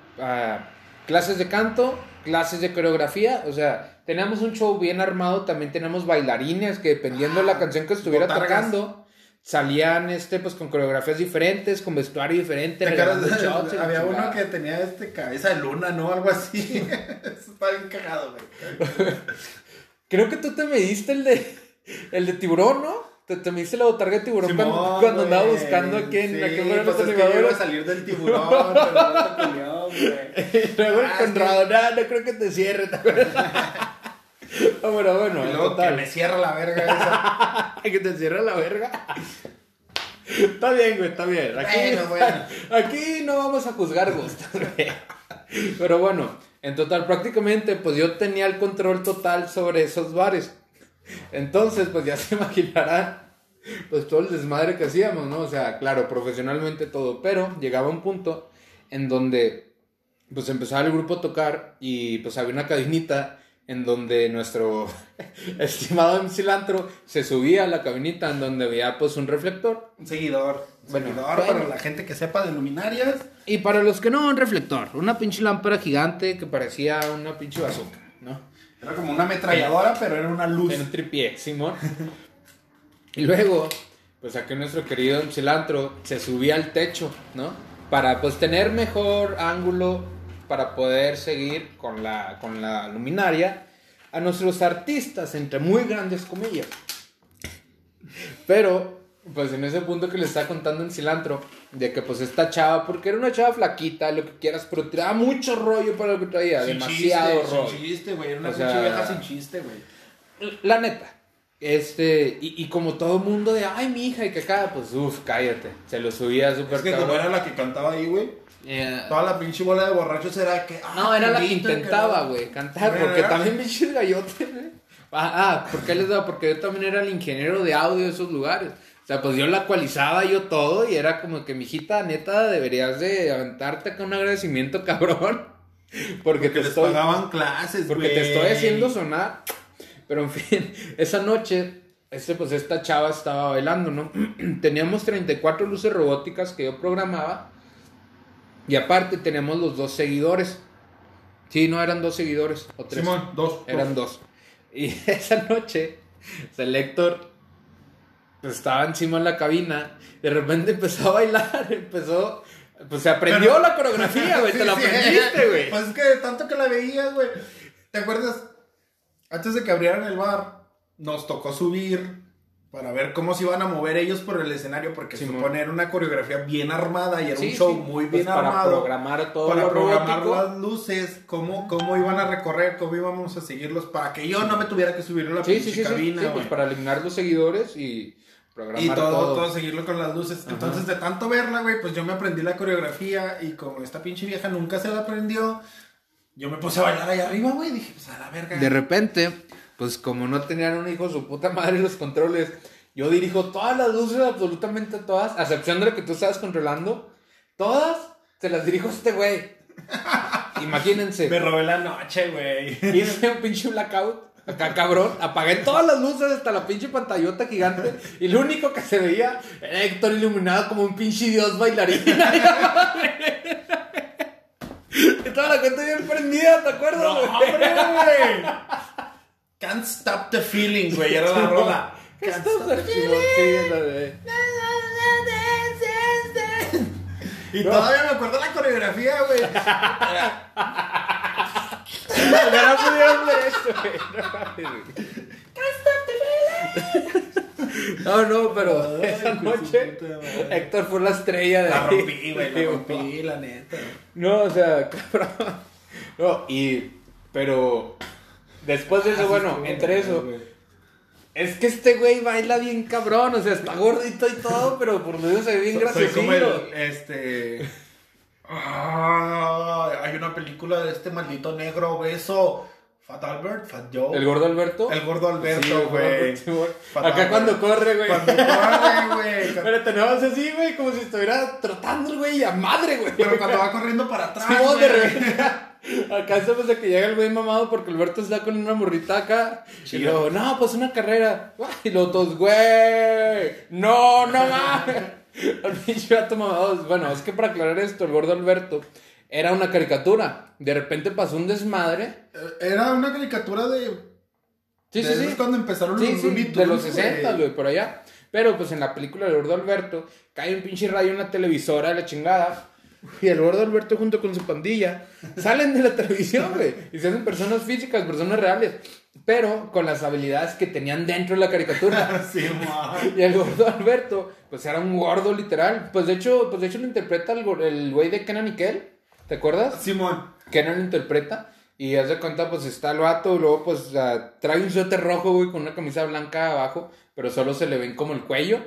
clases de canto, clases de coreografía. O sea, teníamos un show bien armado. También teníamos bailarines que dependiendo de la canción que estuviera tocando, salían pues con coreografías diferentes, con vestuario diferente. Había uno que tenía cabeza de luna, ¿no? Algo así. Eso está bien cagado, güey. Creo que tú te mediste el de tiburón, ¿no? Te me hice la botarga de tiburón cuando andaba buscando a quién fueron los animadores. Yo iba a salir del tiburón, pero no te peleó, güey. Luego el Conrado, no creo que te cierre, ¿te acuerdas? bueno. Y luego que me cierra la verga esa. Que te cierra la verga. Está bien, güey, está bien. Aquí no vamos a juzgar gustos, güey. Pero bueno, en total, prácticamente, pues yo tenía el control total sobre esos bares. Entonces, pues ya se imaginarán pues todo el desmadre que hacíamos, ¿no? O sea, claro, profesionalmente todo, pero llegaba un punto en donde pues empezaba el grupo a tocar y pues había una cabinita en donde nuestro estimado MC Cilantro se subía a la cabinita en donde había pues un reflector. Un seguidor, para la gente que sepa de luminarias. Y para los que no, un reflector, una pinche lámpara gigante que parecía una pinche bazooka, ¿no? Era como una ametralladora, pero era una luz. Era un tripié, Simón. Y luego, pues aquí nuestro querido Cilantro se subía al techo, ¿no? Para, pues, tener mejor ángulo para poder seguir con la luminaria a nuestros artistas, entre muy grandes comillas. Pero, pues, en ese punto que le está contando en Cilantro, de que, pues, esta chava, porque era una chava flaquita, lo que quieras, pero tiraba mucho rollo para lo que traía, demasiado rollo. Sin chiste, güey, era una pinche vieja sin chiste, güey. La neta, y como todo el mundo de, ay, mi hija, y que acá, pues, cállate, se lo subía súper cabrón. Es que como era la que cantaba ahí, güey, toda la pinche bola de borrachos era que... No, era la que intentaba, güey, cantar, porque también pinches gallotes, güey. ¿Por qué les daba? Porque yo también era el ingeniero de audio de esos lugares. O sea, pues yo la cualizaba yo todo y era como que, mijita, neta, deberías de aventarte acá un agradecimiento, cabrón. Porque les pagaban clases, porque wey. Te estoy haciendo sonar. Pero, en fin, esa noche, pues esta chava estaba bailando, ¿no? Teníamos 34 luces robóticas que yo programaba. Y aparte teníamos los 2 seguidores. Sí, no, eran 2 seguidores o 3. Simón, 2. Eran 2. Y esa noche, Selector... Pues estaba encima en la cabina, de repente empezó a bailar, pues se aprendió la coreografía, güey, sí, la aprendiste, güey. Pues es que de tanto que la veías, güey, ¿te acuerdas? Antes de que abrieran el bar, nos tocó subir para ver cómo se iban a mover ellos por el escenario, porque suponer una coreografía bien armada y era un show muy bien armado. Para programar todo lo robótico. Para programar las luces, cómo iban a recorrer, cómo íbamos a seguirlos, para que yo no me tuviera que subir a la cabina. Sí, pues para eliminar los seguidores y... Y todo seguirlo con las luces. Ajá. Entonces, de tanto verla, güey, pues yo me aprendí la coreografía. Y como esta pinche vieja nunca se la aprendió, yo me puse a bailar ahí arriba, güey. Dije, pues a la verga. De repente, pues como no tenían un hijo, su puta madre los controles. Yo dirijo todas las luces, absolutamente todas, a excepción de lo que tú estabas controlando. Todas se las dirijo a este güey. Imagínense. Me robé la noche, güey. Hice un pinche blackout. acá cabrón, apagué todas las luces hasta la pinche pantallota gigante y lo único que se veía era Héctor iluminado como un pinche dios bailarín. Y toda la gente bien prendida, ¿te acuerdas? No, hombre, güey. Can't stop the feeling, güey, era la rola. Can't stop the feeling. Y no, todavía me acuerdo la coreografía, güey. Ya no pudieron ver esto, güey. No, pero ay, esa noche Héctor fue la estrella de la ahí. Rompí, güey, la rompí, la neta. No, o sea, cabrón. No, y pero después de eso, bueno, entre eso, es que este güey baila bien cabrón, o sea, está gordito y todo, pero por lo menos se ve bien graciosito. Soy como hay una película de este maldito negro obeso, Fat Albert, Fat Joe. ¿El gordo Alberto? El gordo Alberto, güey. Sí, acá Albert. Cuando corre, güey. Cuando corre, güey. Pero tenemos así, güey, como si estuviera trotando, güey, a madre, güey. Pero cuando va corriendo para atrás, güey. Acá estamos de que llega el güey mamado porque Alberto está con una morrita acá. Sí, y luego, no, pues una carrera. Y los dos, güey. No mames. Bueno, es que para aclarar esto, el gordo Alberto era una caricatura. De repente pasó un desmadre. Era una caricatura de. Sí. Cuando empezaron los Looney Tunes, de los 60, güey, por allá. Pero pues en la película del gordo Alberto cae un pinche rayo en la televisora de la chingada. Y el gordo Alberto junto con su pandilla salen de la televisión, güey. Y se hacen personas físicas, personas reales. Pero con las habilidades que tenían dentro de la caricatura. Sí, y el gordo Alberto, pues era un gordo literal. Pues de hecho lo interpreta el güey de Kenan y Kel. ¿Te acuerdas? Simón. Kenan lo interpreta. Y hace cuenta, pues está el vato. Luego, pues trae un suéter rojo, güey, con una camisa blanca abajo. Pero solo se le ven como el cuello.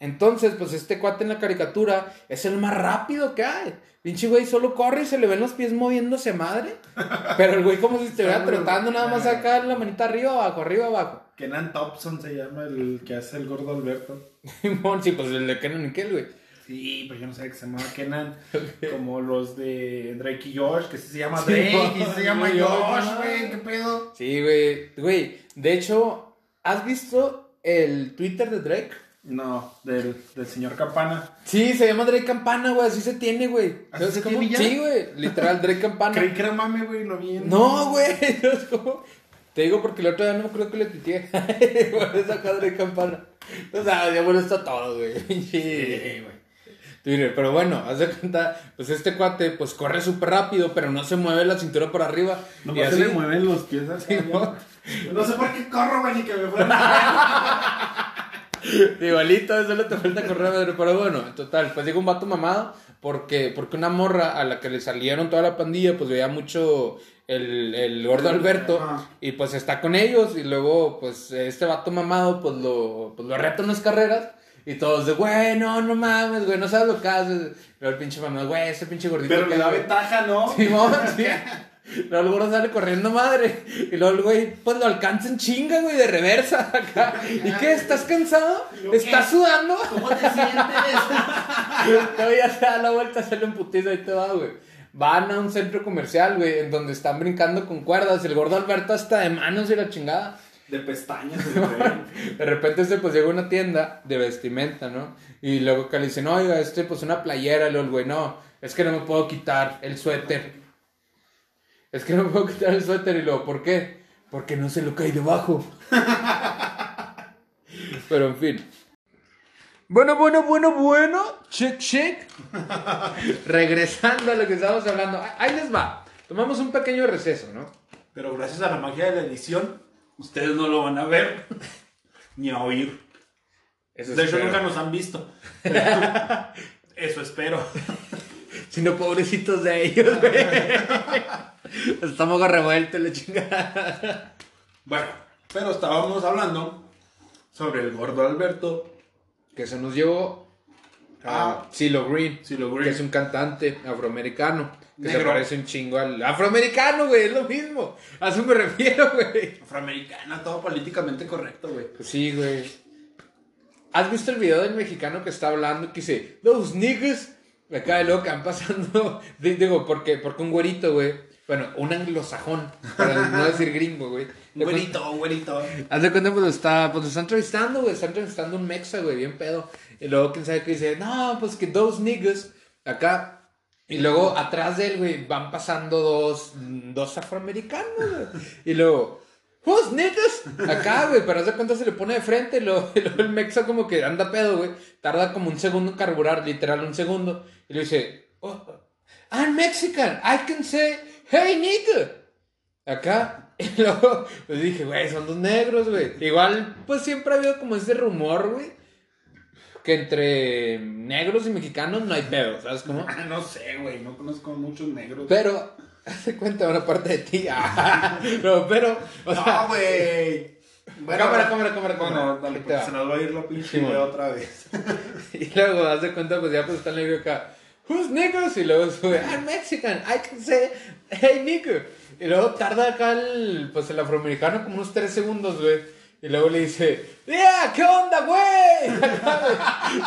Entonces, pues este cuate en la caricatura es el más rápido que hay. Pinche güey solo corre y se le ven los pies moviéndose madre. Pero el güey como si estuviera trotando nada más acá la manita arriba, abajo. Kenan Thompson se llama el que hace el gordo Alberto. Sí, pues el de Kenan y Kel, güey. Sí, pero yo no sabía que se llamaba Kenan. Como los de Drake y George, que sí se llama Drake y se llama George, güey. ¿Qué pedo? Sí, güey. Güey, de hecho, ¿has visto el Twitter de Drake? No, del señor Campana. Sí, se llama Dre Campana, güey, así se tiene, güey. ¿Así se tiene ya? Sí, güey, literal, Dre Campana. Creí que era mame, güey, lo vi. No, güey, es como... Te digo porque el otro día no creo que le tuiteé. Por eso acá Dre Campana. O sea, ya bueno está todo, güey. Sí, güey. Twitter, pero bueno, haz de cuenta, pues este cuate, pues corre súper rápido, pero no se mueve la cintura por arriba. No, y así se le mueven los pies. Sí, no sé por qué corro, güey, ni que me fuera. Igualito, solo te falta correr, pero bueno, total, pues digo un vato mamado porque una morra a la que le salieron toda la pandilla, pues veía mucho el gordo Alberto. Ajá. Y pues está con ellos y luego pues este vato mamado pues lo reta en las carreras y todos de, güey, no mames, güey, no sabes lo que haces. Pero el pinche mamado, güey, ese pinche gordito. Pero le da ventaja, ¿no? Simón, sí. Luego el gordo sale corriendo madre. Y luego el güey, pues lo alcanza en chinga, güey, de reversa acá. ¿Y qué? ¿Estás cansado? ¿Estás sudando? ¿Cómo te sientes? No, ya se da la vuelta, sale un putizo, ahí te va, güey. Van a un centro comercial, güey, en donde están brincando con cuerdas. El gordo Alberto hasta de manos y la chingada. De pestañas, güey. De repente pues llega a una tienda de vestimenta, ¿no? Y luego acá le dicen, oiga, pues una playera. Y luego el güey, no, es que no me puedo quitar el suéter. Es que no me puedo quitar el suéter. Y luego, ¿por qué? Porque no se lo cae debajo. Pero en fin. Bueno. Check. Regresando a lo que estábamos hablando. Ahí les va. Tomamos un pequeño receso, ¿no? Pero gracias a la magia de la edición, ustedes no lo van a ver ni a oír. Eso de espero. Hecho, nunca nos han visto. Eso espero. Sino pobrecitos de ellos, güey. Estamos revueltos, la chingada. Bueno, pero estábamos hablando sobre el gordo Alberto. Que se nos llevó a CeeLo Green. CeeLo Green. Que es un cantante afroamericano. Que negro. Se parece un chingo al afroamericano, güey. Es lo mismo. A eso me refiero, güey. Afroamericana, todo políticamente correcto, güey. Sí, güey. ¿Has visto el video del mexicano que está hablando? Que dice, those niggas... Acá de loca, pasando. Digo, porque un güerito, güey, Bueno, un anglosajón, para no decir gringo, güey. Güerito. Haz de cuenta, pues lo está entrevistando, güey. Está entrevistando un mexa, güey, bien pedo. Y luego, quién sabe qué dice, no, pues que dos niggas acá. Y luego, atrás de él, güey, van pasando dos afroamericanos, güey. Y luego, ¡who's niggas! Acá, güey, pero haz de cuenta se le pone de frente. Y luego el mexa como que anda pedo, güey. Tarda como un segundo en carburar, literal, un segundo. Y le dice, oh, I'm Mexican, I can say... ¡Hey, nigga! Acá, y luego, pues dije, güey, son dos negros, güey. Igual, pues siempre ha habido como ese rumor, güey, que entre negros y mexicanos no hay pedo, ¿sabes cómo? No sé, güey, no conozco muchos negros. Pero, hazte cuenta de una parte de ti. No, pero, o sea... No, güey. Bueno, cámara. No, dale, porque se nos va a ir la pinche idea otra vez. Y luego, hazte cuenta, pues ya pues está el negro acá. Who's niggas? Y luego sube, I'm Mexican, I can say, hey nigga. Y luego tarda acá el afroamericano como unos 3 segundos, güey. Y luego le dice, yeah, ¿qué onda, güey?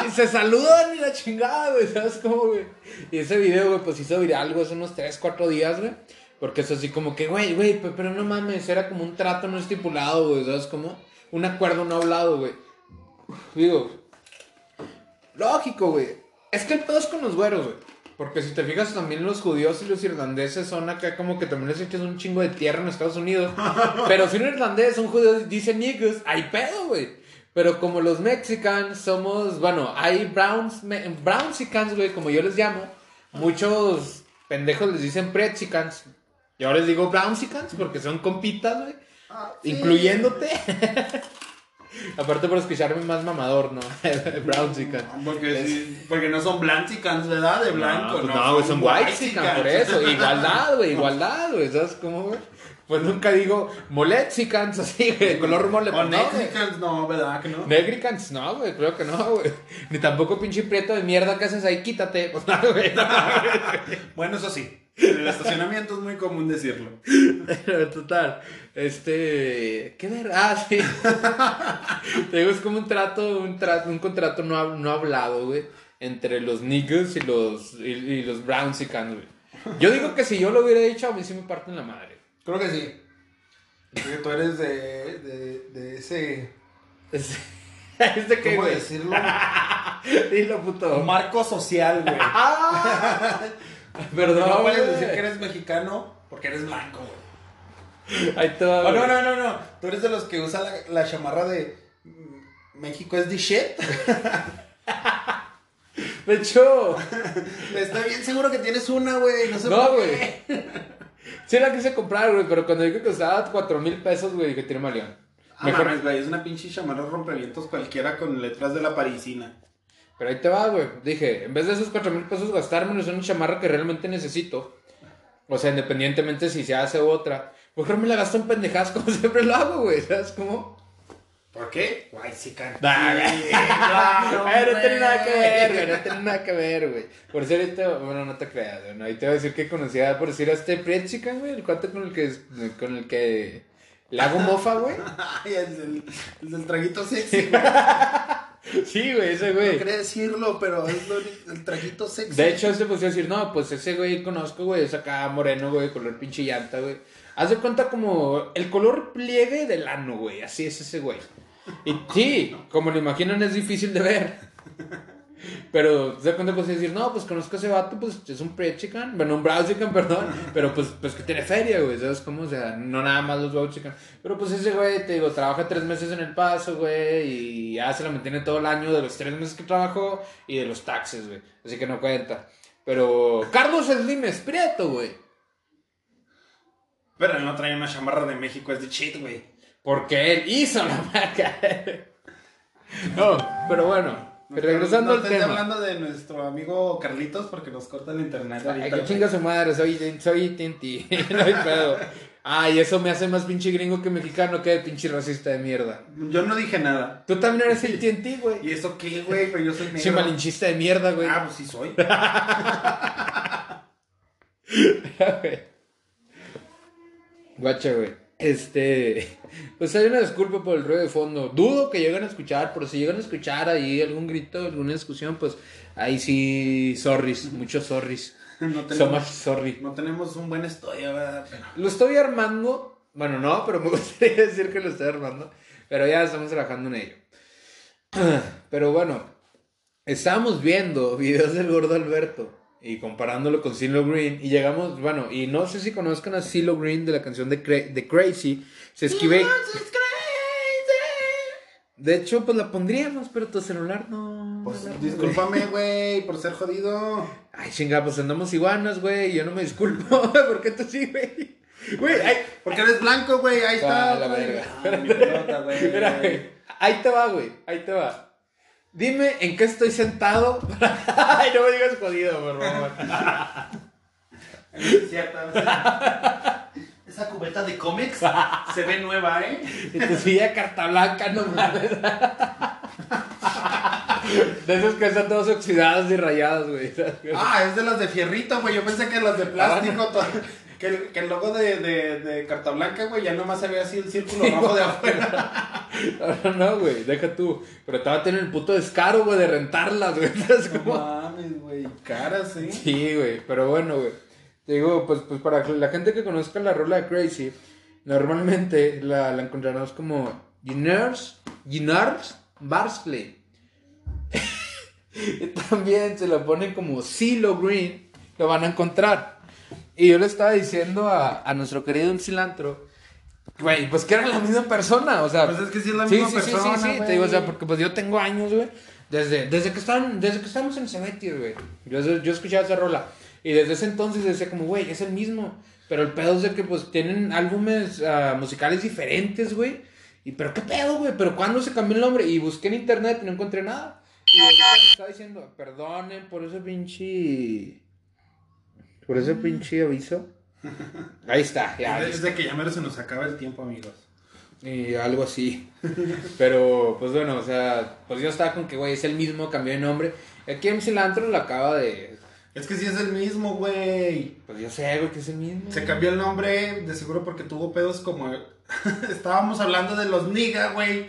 Y se saludan y la chingada, güey, ¿sabes cómo, güey? Y ese video, güey, pues hizo viral, güey, hace unos 3, 4 días, güey. Porque es así como que, güey, pero no mames, era como un trato no estipulado, güey, ¿sabes cómo? Un acuerdo no hablado, güey. Digo, lógico, güey. Es que el pedo es con los güeros, güey. Porque si te fijas, también los judíos y los irlandeses son acá como que también les echas un chingo de tierra en Estados Unidos. Pero si un irlandés, un judío dice niggas, hay pedo, güey. Pero como los mexicanos somos, bueno, hay brownsicans, güey, como yo les llamo. Muchos pendejos les dicen pretzicans. Yo les digo brownsicans porque son compitas, güey. Ah, sí. Incluyéndote. Aparte por escucharme más mamador, ¿no? Brownsicans. Porque no son blancicans, ¿verdad? De blanco, ¿no? Pues no, güey, son whitesicans, por eso. Igualdad, güey. ¿Sabes cómo, güey? Pues nunca digo moletsicans, así, de color mole. O negricans, no, ¿verdad? Que no. Negricans, no, güey, creo que no, güey. Ni tampoco pinche prieto de mierda que haces ahí, quítate. Pues nada, güey. Bueno, eso sí. En el estacionamiento es muy común decirlo. Total. ¿Qué ver? Sí. Te digo, es como un contrato no hablado, güey. Entre los niggas y los brownsicans, güey. Yo digo que si yo lo hubiera dicho, a mí sí me parten la madre. Creo que sí. Porque tú eres de ese. ¿Cómo decirlo? Dilo, puto. Marco social, güey. Perdón, no puedes decir que eres mexicano porque eres blanco, güey. Ahí te va, no. Tú eres de los que usa la chamarra de México es the shit. De hecho, estoy bien seguro que tienes una, güey. No sé por qué. Sí, la quise comprar, güey, pero cuando dije que costaba 4,000 pesos, güey, dije, tírame a León. Mejor, güey, es una pinche chamarra rompevientos cualquiera con letras de la parisina. Pero ahí te va, güey. Dije, en vez de esos 4,000 pesos gastármelos en una chamarra que realmente necesito, o sea, independientemente si se hace u otra, mejor me la gasto en pendejadas como siempre lo hago, güey. ¿Sabes cómo? ¿Por qué? Guay, sí, claro, no tiene nada que ver, güey. Por eso ahorita, bueno, no te creas, güey. Ahí te voy a decir que conocía, por decir, a este Prince Chican, güey. El cuate con el que le hago mofa, güey. Ay, el traguito sexy, güey. Sí, güey, ese güey. No quería decirlo, pero es el traguito sexy. De hecho, se puso a decir, no, pues ese güey conozco, güey, es acá moreno, güey, color pinche llanta, güey. Haz de cuenta como el color pliegue del ano, güey, así es ese güey. Y sí, como lo imaginan, es difícil de ver. Pero se da cuenta que puedes decir, no, pues conozco a ese vato, pues es un pre-chican, bueno, un brown-chican, perdón, pero pues que tiene feria, güey, ¿sabes cómo? O sea, no nada más los brown-chican, pero pues ese güey, te digo, trabaja 3 meses en El Paso, güey, y ya se la mantiene todo el año de los 3 meses que trabajó y de los taxes, güey, así que no cuenta. Pero Carlos Slim es prieto, güey. Pero no trae una chamarra de México, es de shit, güey. Porque él hizo la marca. No, pero bueno. Regresando al tema. Estoy hablando de nuestro amigo Carlitos porque nos corta el internet. Ay, que chinga su madre, soy Tinti. No hay pedo. Ay, eso me hace más pinche gringo que mexicano, que pinche racista de mierda. Yo no dije nada. Tú también eres el Tinti, güey. ¿Y eso qué, güey? Pero yo soy negro. Soy malinchista de mierda, güey. Ah, pues sí soy. Guacha, güey. Pues hay una disculpa por el ruido de fondo. Dudo que lleguen a escuchar, pero si llegan a escuchar ahí algún grito, alguna discusión, pues ahí sí, sorrys, muchos sorrys. No tenemos un buen estudio, ¿verdad? Pero... lo estoy armando. Bueno, no, pero me gustaría decir que lo estoy armando. Pero ya estamos trabajando en ello. Pero bueno, estábamos viendo videos del gordo Alberto y comparándolo con CeeLo Green. Y llegamos, bueno, y no sé si conozcan a CeeLo Green de la canción de Crazy. Se esquivé. De hecho, pues la pondríamos, pero tu celular no. Pues discúlpame, güey, por ser jodido. Ay, chinga, pues andamos iguanas, güey. Yo no me disculpo. ¿Por qué tú sí, güey? Güey, porque eres blanco, güey. Ahí está. La verga. Mi pelota, güey. Ahí te va, güey. Ahí te va. Dime en qué estoy sentado. Ay, no me digas jodido, por favor. Es cierto, esa cubeta de cómics se ve nueva, ¿eh? Y te sigue carta blanca, no mames. De esos que están todos oxidados y rayados, güey. Ah, es de las de fierrito, güey. Yo pensé que las de plástico. Que el logo de carta blanca, güey, ya nomás se ve así el círculo rojo de afuera. No, güey, deja tú. Pero te va a tener el puto descaro, güey, de rentarlas, güey. No mames, güey, caras, ¿eh? Sí, güey, pero bueno, güey. Digo, pues para la gente que conozca la rola de Crazy, normalmente la encontrarás como Ginars Barsley. Y también se la ponen como CeeLo Green, lo van a encontrar. Y yo le estaba diciendo a nuestro querido MC Cilantro, güey, pues que era la misma persona, o sea. Pues es que sí es la misma persona. Sí, güey. Te digo, o sea, porque pues yo tengo años, güey, desde que estamos en Cemeterio, güey. Yo escuchaba esa rola. Y desde ese entonces decía como, güey, es el mismo. Pero el pedo es de que, pues, tienen álbumes musicales diferentes, güey. Y, pero qué pedo, güey, pero ¿cuándo se cambió el nombre? Y busqué en internet y no encontré nada. Y ahorita me estaba diciendo, perdonen por ese pinche aviso. Ahí está, ya. Es de que ya mero se nos acaba el tiempo, amigos. Y algo así. Pero, pues, bueno, o sea, pues yo estaba con que, güey, es el mismo, cambió de nombre. Aquí en Cilantro lo acaba de... Es que sí es el mismo, güey. Pues yo sé, güey, que es el mismo. Se cambió el nombre, de seguro porque tuvo pedos como... Estábamos hablando de los Niga, güey.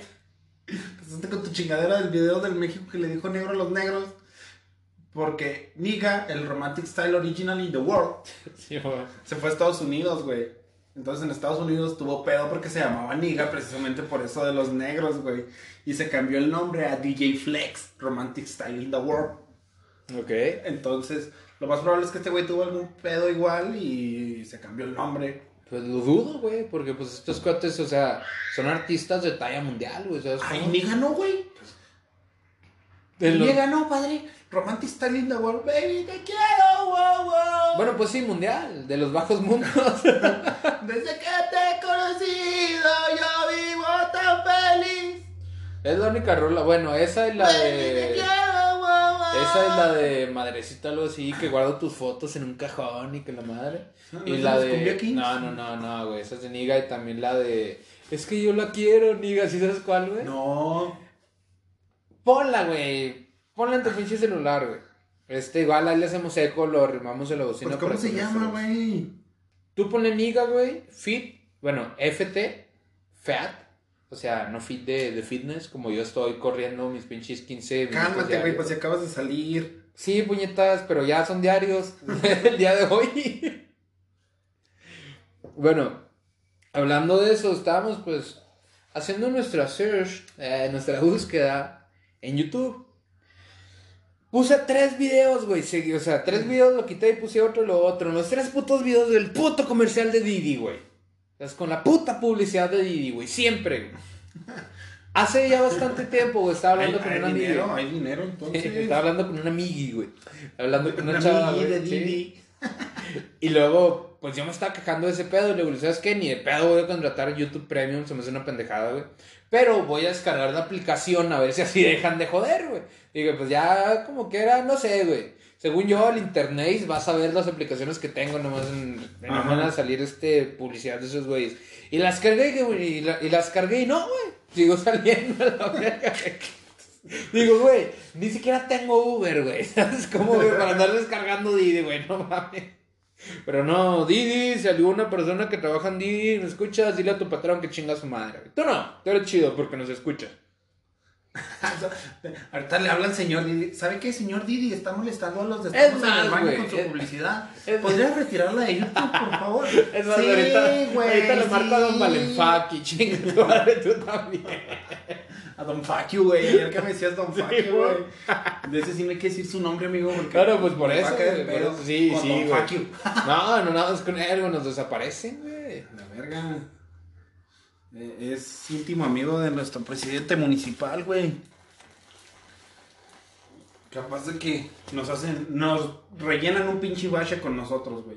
Pasaste con tu chingadera del video del México que le dijo negro a los negros. Porque Niga, el romantic style original in the world, sí, se fue a Estados Unidos, güey. Entonces en Estados Unidos tuvo pedo porque se llamaba Niga precisamente por eso de los negros, güey. Y se cambió el nombre a DJ Flex, romantic style in the world. Ok. Entonces, lo más probable es que este güey tuvo algún pedo igual y se cambió el nombre. Pues lo dudo, güey, porque pues estos cuates, o sea, son artistas de talla mundial, güey. Ay, Niga no, güey. Niga no, padre. Romantic Style in the World, baby, te quiero, wow, wow. Bueno, pues sí, mundial, de los bajos mundos. Desde que te he conocido, yo vivo tan feliz. Es la única rola, bueno, esa es la baby, de... Esa es la de madrecita, algo así, que guardo tus fotos en un cajón y que la madre. No, y la de... No, güey, esa es de Niga y también la de... Es que yo la quiero, Niga, ¿sí sabes cuál, güey? No. Ponla, güey. Ponla en tu pinche celular, güey. Igual ahí le hacemos eco, lo arrimamos en la bocina. Pues, ¿cómo se llama, güey? Tú ponle Niga, güey, FAT. O sea, no fit de fitness, como yo estoy corriendo mis pinches 15 minutos. Cálmate, güey, pues si acabas de salir. Sí, puñetas, pero ya son diarios. El día de hoy. Bueno, hablando de eso, estábamos pues haciendo nuestra search, nuestra búsqueda en YouTube. Puse 3 videos, güey. O sea, 3 videos lo quité y puse otro y lo otro. Los 3 putos videos del puto comercial de Didi, güey. Con la puta publicidad de Didi, güey, siempre. Hace ya bastante tiempo, güey, estaba hablando con una amiga. Hay dinero, entonces. Estaba hablando con una amigui, güey. Hablando con una chava, güey, de Didi. Sí. Y luego, pues yo me estaba quejando de ese pedo. Y le digo, ¿sabes qué? Ni de pedo voy a contratar YouTube Premium, se me hace una pendejada, güey. Pero voy a descargar la aplicación a ver si así dejan de joder, güey. Digo, pues ya como que era, no sé, güey. Según yo, al internet vas a ver las aplicaciones que tengo, nomás no van a salir publicidad de esos güeyes. Y las cargué, güey, y no, güey, sigo saliendo a la verga. Digo, güey, ni siquiera tengo Uber, güey, ¿sabes cómo, güey? Para andar descargando Didi, güey, no mames. Pero no, Didi, salió una persona que trabaja en Didi, ¿me escuchas? Dile a tu patrón que chinga a su madre, güey. Tú no, tú eres chido porque nos escuchas. Ahorita le habla al señor Didi. ¿Sabe qué, señor Didi? Está molestando a los de Estamos en el Baño, wey, con su publicidad. ¿Podrías retirarla de YouTube, por favor? Es más, sí, ahorita le marco a Don Valenfaki, chingue tu madre, tú también. A Don Faki, güey. Ayer que me decías Don Faki, güey. De ese sí no hay que decir su nombre, amigo. Claro, pues por eso. Pero, sí, sí, güey. No, nada más con él, nos desaparecen, güey. La verga. Es íntimo amigo de nuestro presidente municipal, güey. Capaz de que nos rellenan un pinche bache con nosotros, güey.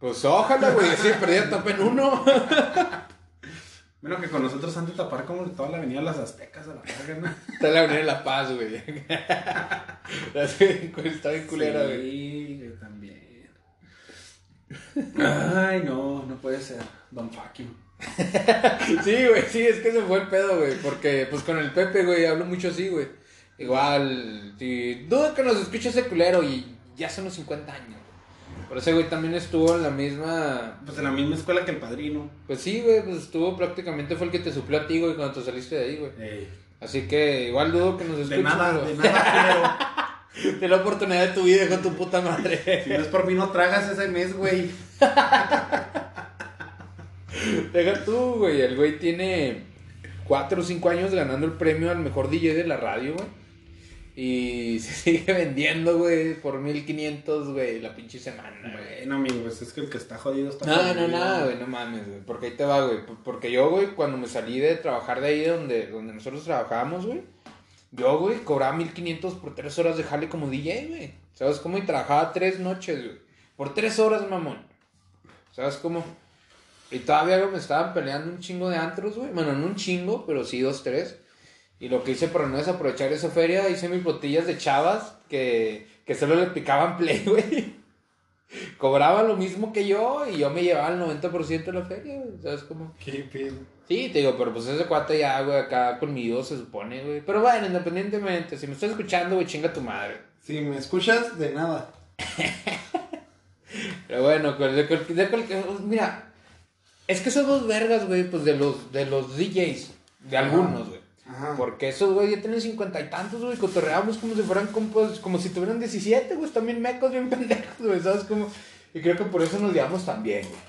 Pues ojalá, güey, así perdía top en uno. Bueno, que con nosotros han de tapar como toda la avenida de las Aztecas a la verga, ¿no? Está la avenida de La Paz, güey. Está bien culera, güey. Sí, yo también. Ay, no puede ser. Don fucking. Sí, güey, sí, es que se fue el pedo, güey. Porque, pues con el Pepe, güey, hablo mucho así, güey. Igual, sí, dudo que nos escuche ese culero y ya son los 50 años, güey. Pero ese güey también estuvo en la misma. Pues en la misma escuela que el padrino. Pues sí, güey, pues estuvo prácticamente, fue el que te suplió a ti, güey, cuando te saliste de ahí, güey. Así que igual dudo que nos escuche. De nada, culero. De la oportunidad de tu vida, con tu puta madre. Si no es por mí, no tragas ese mes, güey. Deja tú, güey, el güey tiene 4 o 5 años ganando el premio al mejor DJ de la radio, güey. Y se sigue vendiendo, güey, por 1500, güey, la pinche semana. Bueno, amigo, pues es que el que está jodido está jodido. No, güey, no mames, güey, porque ahí te va, güey. Porque yo, güey, cuando me salí de trabajar de ahí donde nosotros trabajábamos, güey, yo, güey, cobraba 1500 por 3 horas de jale como DJ, güey. ¿Sabes cómo? Y trabajaba 3 noches, güey, por 3 horas, mamón. ¿Sabes cómo? Y todavía me estaban peleando un chingo de antros, güey. Bueno, no un chingo, pero sí 2, 3. Y lo que hice para no desaprovechar esa feria, hice mis botellas de chavas que solo le picaban play, güey. Cobraban lo mismo que yo y yo me llevaba el 90% de la feria, güey. ¿Sabes cómo? Qué pedo. Sí, te digo, pero pues ese cuate ya, güey, acá conmigo se supone, güey. Pero bueno, independientemente, si me estás escuchando, güey, chinga tu madre. Si me escuchas, de nada. Pero bueno, mira... Es que somos vergas, güey, pues de los DJs, de algunos, güey. Porque esos, güey, ya tienen 50 y tantos, güey, cotorreamos como si fueran compas, como si tuvieran 17, güey, también mecos, bien pendejos, güey, ¿sabes cómo? Y creo que por eso nos llevamos tan bien, güey.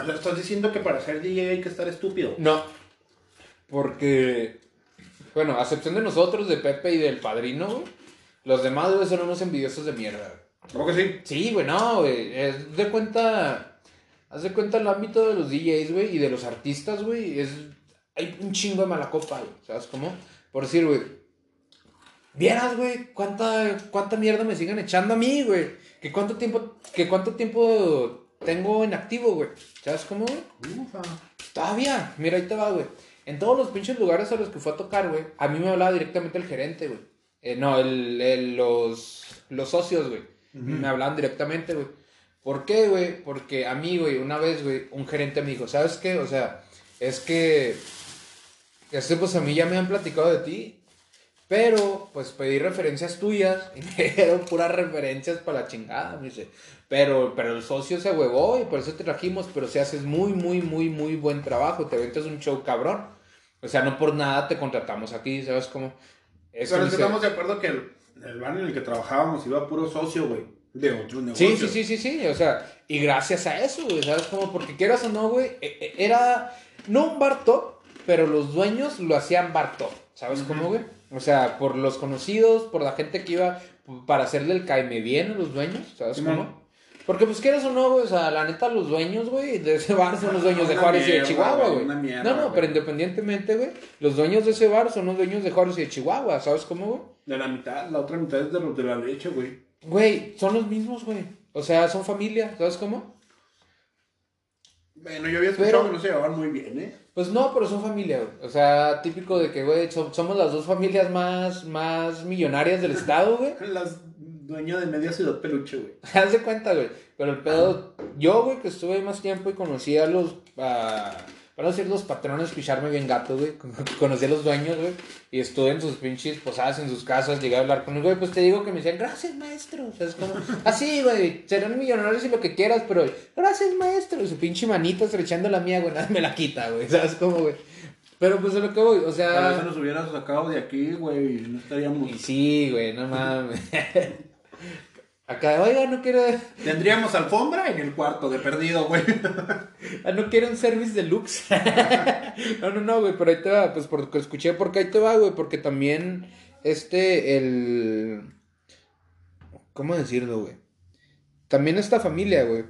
O sea, ¿estás diciendo que para ser DJ hay que estar estúpido? No, porque, bueno, a excepción de nosotros, de Pepe y del padrino, güey, los demás, güey, son unos envidiosos de mierda, güey. ¿Cómo que sí? Sí, güey, no, güey, de cuenta... Haz de cuenta el ámbito de los DJs, güey, y de los artistas, güey, hay un chingo de mala copa, güey, ¿sabes cómo? Por decir, güey, vieras, güey, cuánta mierda me siguen echando a mí, güey, que cuánto tiempo tengo inactivo, güey, ¿sabes cómo, güey? Ufa. Todavía, mira, ahí te va, güey, en todos los pinches lugares a los que fue a tocar, güey, a mí me hablaba directamente el gerente, güey, los socios, güey, uh-huh. Me hablaban directamente, güey. ¿Por qué, güey? Porque a mí, güey, una vez, güey, un gerente me dijo, ¿sabes qué? O sea, es que... pues a mí ya me han platicado de ti, pero, pues, pedí referencias tuyas, y me dieron puras referencias para la chingada, me dice. Pero el socio se huevó y por eso te trajimos, pero si haces muy, muy, muy, muy buen trabajo, te ventas un show cabrón. O sea, no por nada te contratamos aquí, ¿sabes cómo? Eso pero estamos de acuerdo que el bar en el que trabajábamos iba puro socio, güey. De otro negocio. Sí, o sea, y gracias a eso, güey, ¿sabes? Como porque quieras o no, güey, era, no un bar top, pero los dueños lo hacían bar top, ¿sabes cómo, güey? O sea, por los conocidos, por la gente que iba para hacerle el caime bien a los dueños, ¿sabes cómo? Porque pues quieras o no, güey, o sea, la neta, los dueños, güey, de ese bar son los dueños de Juárez y de Chihuahua, güey. No, pero independientemente, güey, los dueños de ese bar son los dueños de Juárez y de Chihuahua, ¿sabes cómo, güey? De la mitad, la otra mitad es de los de la leche, güey. Güey, son los mismos, güey. O sea, son familia, ¿sabes cómo? Bueno, yo había escuchado que no se llevaban muy bien, ¿eh? Pues no, pero son familia, güey. O sea, típico de que, güey, somos las dos familias más millonarias del estado, güey. Las dueño de media ciudad peluche, güey. Haz de cuenta, güey. Pero el pedo... Yo, güey, que estuve más tiempo y conocí a los... Para decir los patrones, picharme bien gato, güey. Conocí a los dueños, güey. Y estuve en sus pinches posadas, en sus casas. Llegué a hablar con ellos, güey. Pues te digo que me decían, gracias, maestro. O sea, es como, así, güey. Serán millonarios y lo que quieras, pero gracias, maestro. Y su pinche manita estrechando la mía, güey. Nada me la quita, güey. ¿Sabes cómo, güey? Pero pues es lo que voy, o sea... Tal vez nos hubieras sacado de aquí, güey, no estaríamos... Y sí, güey, no mames. Acá, oiga, no quiero... Tendríamos alfombra en el cuarto, de perdido, güey. Ah, no quiero un service deluxe. No, güey, pero ahí te va, pues porque escuché, porque ahí te va, güey, porque también el... ¿Cómo decirlo, güey? También esta familia, güey,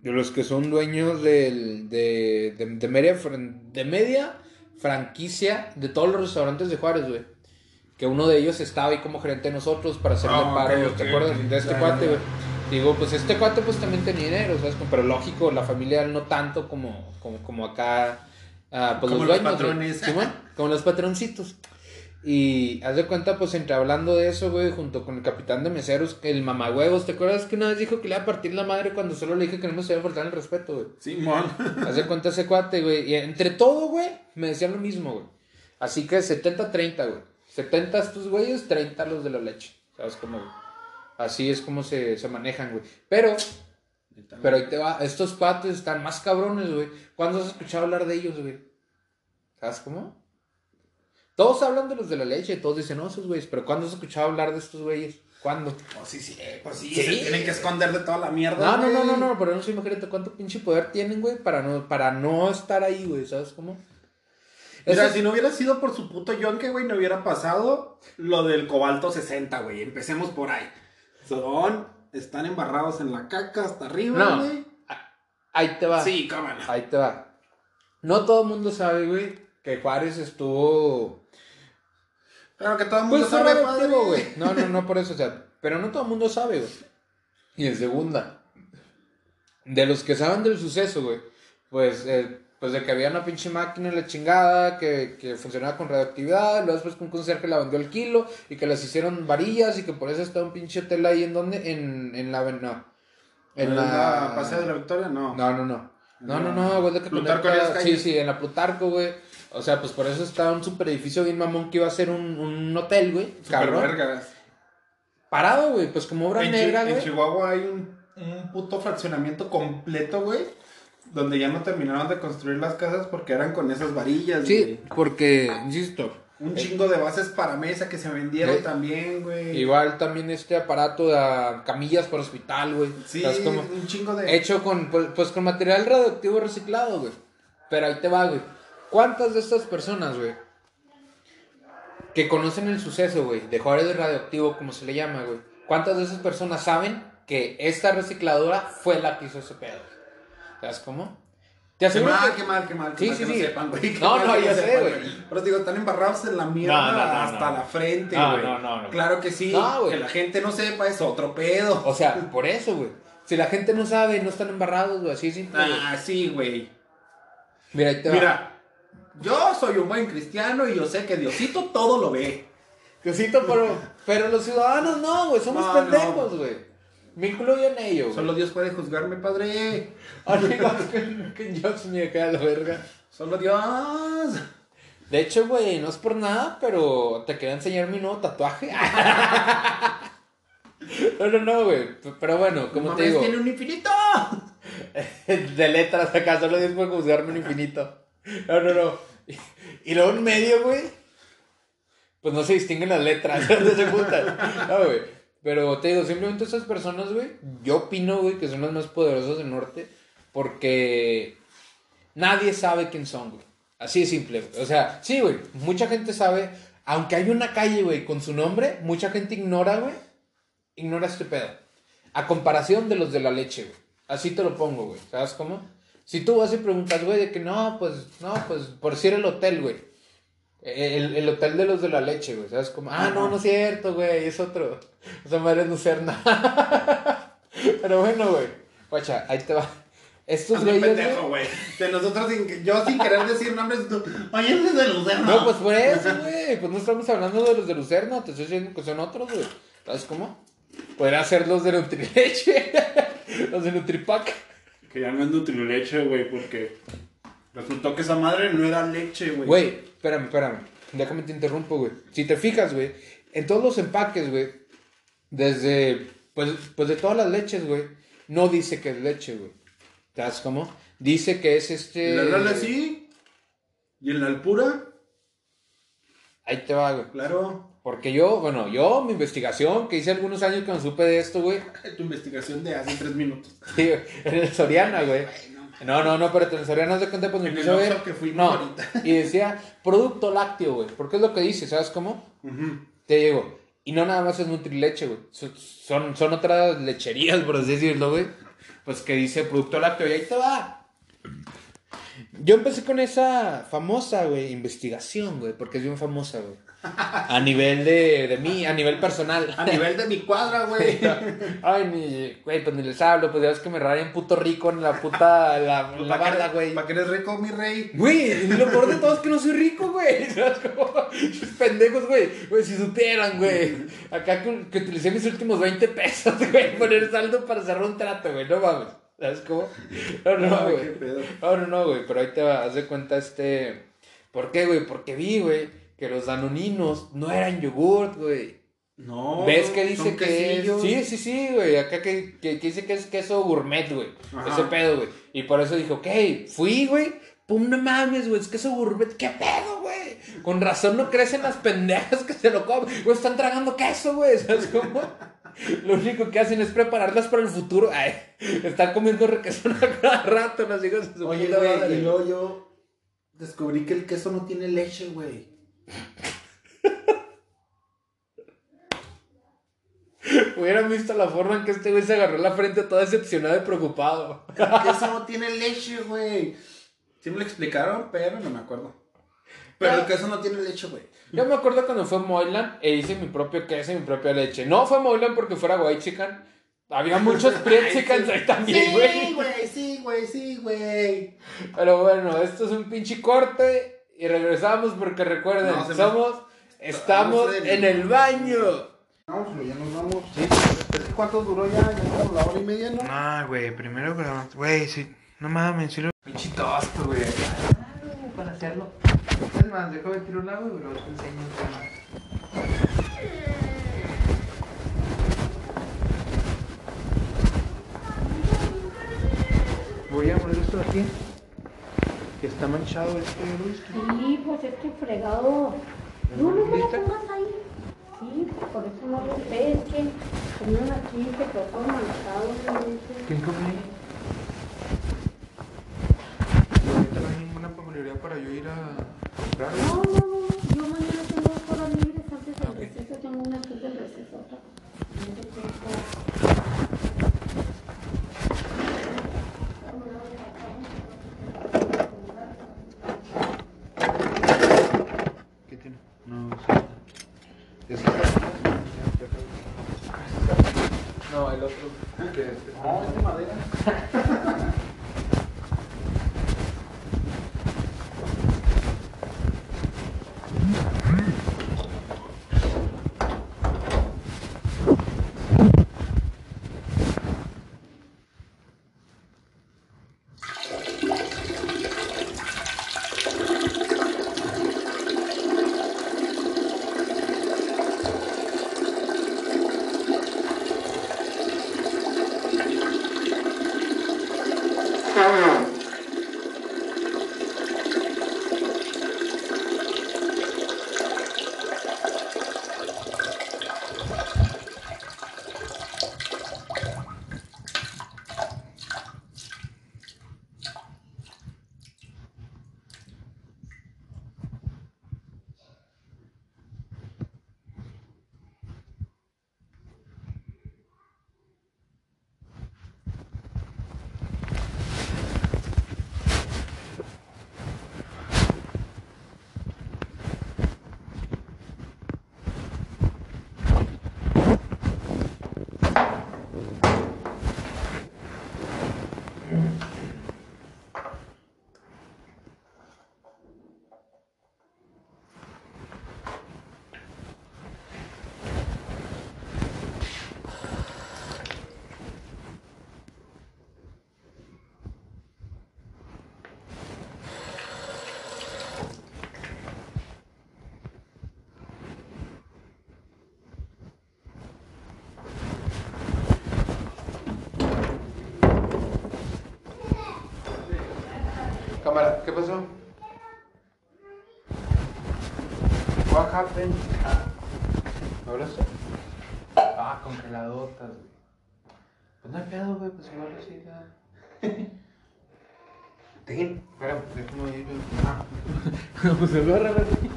de los que son dueños de media franquicia de todos los restaurantes de Juárez, güey. Que uno de ellos estaba ahí como gerente de nosotros para hacerle paro, okay, ¿te acuerdas? Okay. De este cuate, güey. Digo, pues este cuate pues también tenía dinero, ¿sabes? Pero lógico, la familia no tanto como acá, pues como los patrones. ¿Sí, bueno? Como los patroncitos. Y haz de cuenta, pues entre hablando de eso, güey, junto con el capitán de meseros, el mamagüevos, ¿te acuerdas que una vez dijo que le iba a partir la madre cuando solo le dije que no me se iba a faltar el respeto, güey? Sí, man. Haz de cuenta ese cuate, güey. Y entre todo, güey, me decían lo mismo, güey. Así que 70-30, güey. 70 estos güeyes, 30 los de la leche. ¿Sabes cómo, güey? Así es como se manejan, güey. Pero ahí te va. Estos cuates están más cabrones, güey. ¿Cuándo has escuchado hablar de ellos, güey? ¿Sabes cómo? Todos hablan de los de la leche, todos dicen, no, esos güeyes, pero ¿cuándo has escuchado hablar de estos güeyes? ¿Cuándo? Pues sí, ¿sí? Se tienen que esconder de toda la mierda. No, pero no sé, imagínate cuánto pinche poder tienen, güey, para no estar ahí, güey, ¿sabes cómo? Mira, si no hubiera sido por su puto yonke, güey, no hubiera pasado lo del cobalto 60, güey, empecemos por ahí. Están embarrados en la caca hasta arriba, güey. No. Ahí te va. Sí, cámara. Ahí te va. No todo el mundo sabe, güey, que Juárez estuvo... Claro que todo el mundo pues sabe, padre, güey. No, por eso, o sea, pero no todo el mundo sabe, güey. Y en segunda, de los que saben del suceso, güey, pues de que había una pinche máquina en la chingada que funcionaba con radioactividad, luego después con un conserje la vendió al kilo y que las hicieron varillas y que por eso está un pinche hotel ahí en donde, en la Paseo de la Victoria, no, güey, de que Plutarco conecta, las calles. Sí, en la Plutarco, güey. O sea, pues por eso estaba un super edificio bien mamón que iba a ser un hotel, güey. Cabrón. Vergas. Parado, güey, pues como obra negra, güey. En Chihuahua hay un puto fraccionamiento completo, güey, donde ya no terminaron de construir las casas porque eran con esas varillas, güey. Sí, wey. Porque, insisto, un chingo de bases para mesa que se vendieron también, güey. Igual también este aparato de camillas para hospital, güey. Sí, o sea, como un chingo de... Hecho con, pues con material radioactivo reciclado, güey. Pero ahí te va, güey. ¿Cuántas de estas personas, güey, que conocen el suceso, güey, de Juárez radioactivo, como se le llama, güey? ¿Cuántas de esas personas saben que esta recicladora fue la que hizo ese pedo? ¿Sabes cómo? Te aseguro que mal, sepan, güey. No, ya sé, güey. Pero digo, están embarrados en la mierda hasta la frente, güey. No. Claro que sí, que la gente no sepa es otro pedo. O sea, por eso, güey. Si la gente no sabe, no están embarrados, güey, así simple. Ah, sí, güey. Mira, ahí te va. Mira. Yo soy un buen cristiano y yo sé que Diosito todo lo ve. Diosito, pero los ciudadanos no, güey, somos pendejos, güey. Me incluyo en ello, güey. Solo Dios puede juzgarme, padre. Que Dios me acá la verga. Solo Dios. De hecho, güey, no es por nada, pero te quería enseñar mi nuevo tatuaje. No, güey. Pero bueno, como te digo. Tiene un infinito. De letras acá, solo Dios puede juzgarme un infinito. No. Y luego en medio, güey, pues no se distinguen las letras, no se juntan. No, güey. Pero te digo, simplemente esas personas, güey, yo opino, güey, que son las más poderosas del norte porque nadie sabe quién son, güey. Así de simple, güey. O sea, sí, güey, mucha gente sabe, aunque hay una calle, güey, con su nombre, mucha gente ignora, güey. Ignora este pedo. A comparación de los de la leche, güey. Así te lo pongo, güey. ¿Sabes cómo? Si tú vas y preguntas, güey, de que no, pues, por si era el hotel, güey. El hotel de los de la leche, güey, ¿sabes? Como, no es cierto, güey, es otro. O sea, madre no ser nada. Pero bueno, güey, guacha, ahí te va. Estos güeyes, güey. De nosotros, yo sin querer decir nombres, oye, ese es de Lucerna. No, pues por eso, güey, pues no estamos hablando de los de Lucerna, te estoy diciendo que son otros, güey. ¿Sabes cómo? Podría ser los de Nutrileche, los de Nutripack. Que ya no es Nutrileche, güey, porque resultó que esa madre no era leche, güey. Güey, espérame, déjame te interrumpo, güey. Si te fijas, güey, en todos los empaques, güey, desde, pues de todas las leches, güey, no dice que es leche, güey. ¿Sabes cómo? Dice que es este... ¿La sí? ¿Y en la altura? Ahí te va, güey. Claro. Porque yo, mi investigación, que hice algunos años cuando supe de esto, güey. Tu investigación de hace 3 minutos. Sí, en el Soriana, güey. No, pero en el Soriana no se cuenta, pues me puse a ver. Que fui no, ahorita. Y decía, producto lácteo, güey. Porque es lo que dice, ¿sabes cómo? Uh-huh. Te digo, y no nada más es Nutrileche, güey. Son otras lecherías, por así decirlo, güey. Pues que dice producto lácteo y ahí te va. Yo empecé con esa famosa, güey, investigación, güey, porque es bien famosa, güey. A nivel de mí, a nivel personal. A nivel de mi cuadra, güey. Ay, güey, pues ni les hablo, pues ya ves que me rayan puto rico en la puta, la barda, güey. ¿Para qué eres rico, mi rey? Güey, lo peor de todo es que no soy rico, güey. ¿Sabes cómo? Esos pendejos, güey. Güey, si supieran, güey. Acá que utilicé mis últimos 20 pesos, güey, poner saldo para cerrar un trato, güey, no mames. ¿Sabes cómo? No, güey. No, güey, pero ahí te vas de cuenta ¿Por qué, güey? Porque vi, güey, que los danoninos no eran yogurt, güey. No. ¿Ves que dice que es? Sí, güey. Acá que dice que es queso gourmet, güey. Ese pedo, güey. Y por eso dije, ok, fui, güey. Pum, no mames, güey, es queso gourmet. ¿Qué pedo, güey? Con razón no crecen las pendejas que se lo comen. Güey, están tragando queso, güey. ¿Sabes cómo? Lo único que hacen es prepararlas para el futuro. Ay, están comiendo requesón a cada rato. Las hijas de su Oye, güey, y luego yo descubrí que el queso no tiene leche, güey. Hubieran visto la forma en que este güey se agarró la frente todo decepcionado y preocupado. El queso no tiene leche, güey. Sí me lo explicaron, pero no me acuerdo. Pero el queso no tiene leche, güey. Yo me acuerdo cuando fue Moylan e hice mi propio queso y mi propia leche. No fue Moylan porque fuera white chicken. Había muchos Priet Chickens ahí también, güey. Sí, güey. Pero bueno, esto es un pinche corte y regresamos porque recuerden, estamos en el baño. Ya nos vamos. ¿Sí? ¿Cuánto duró ya? ¿Ya la hora y media, no? Ah, güey, primero grabamos. Güey, sí, no mames, sí lo... Pinche Tosto, güey. Para hacerlo. Es más, dejo de tirar un agua y luego te enseño un tema. Voy a poner esto aquí. Que está manchado este whisky. Sí, pues este fregado. No me lo pongas ahí. Sí, por eso no lo sé. Es que tenían aquí que todo manchado. ¿Quién comió? Para yo ir a comprar. No, yo mañana tengo horas libres antes del receso, tengo una antes del receso, otra. ¿Qué tiene? No, sí. No, el otro. ¿Qué es? No, es de madera. ¿Qué pasó? What happened? ¿Ahora sí? Ah, congeladotas, güey. Pues no hay pedo, güey, pues igual así ya. Ten, espera, déjame ir. Ah, pues se lo arregla, güey.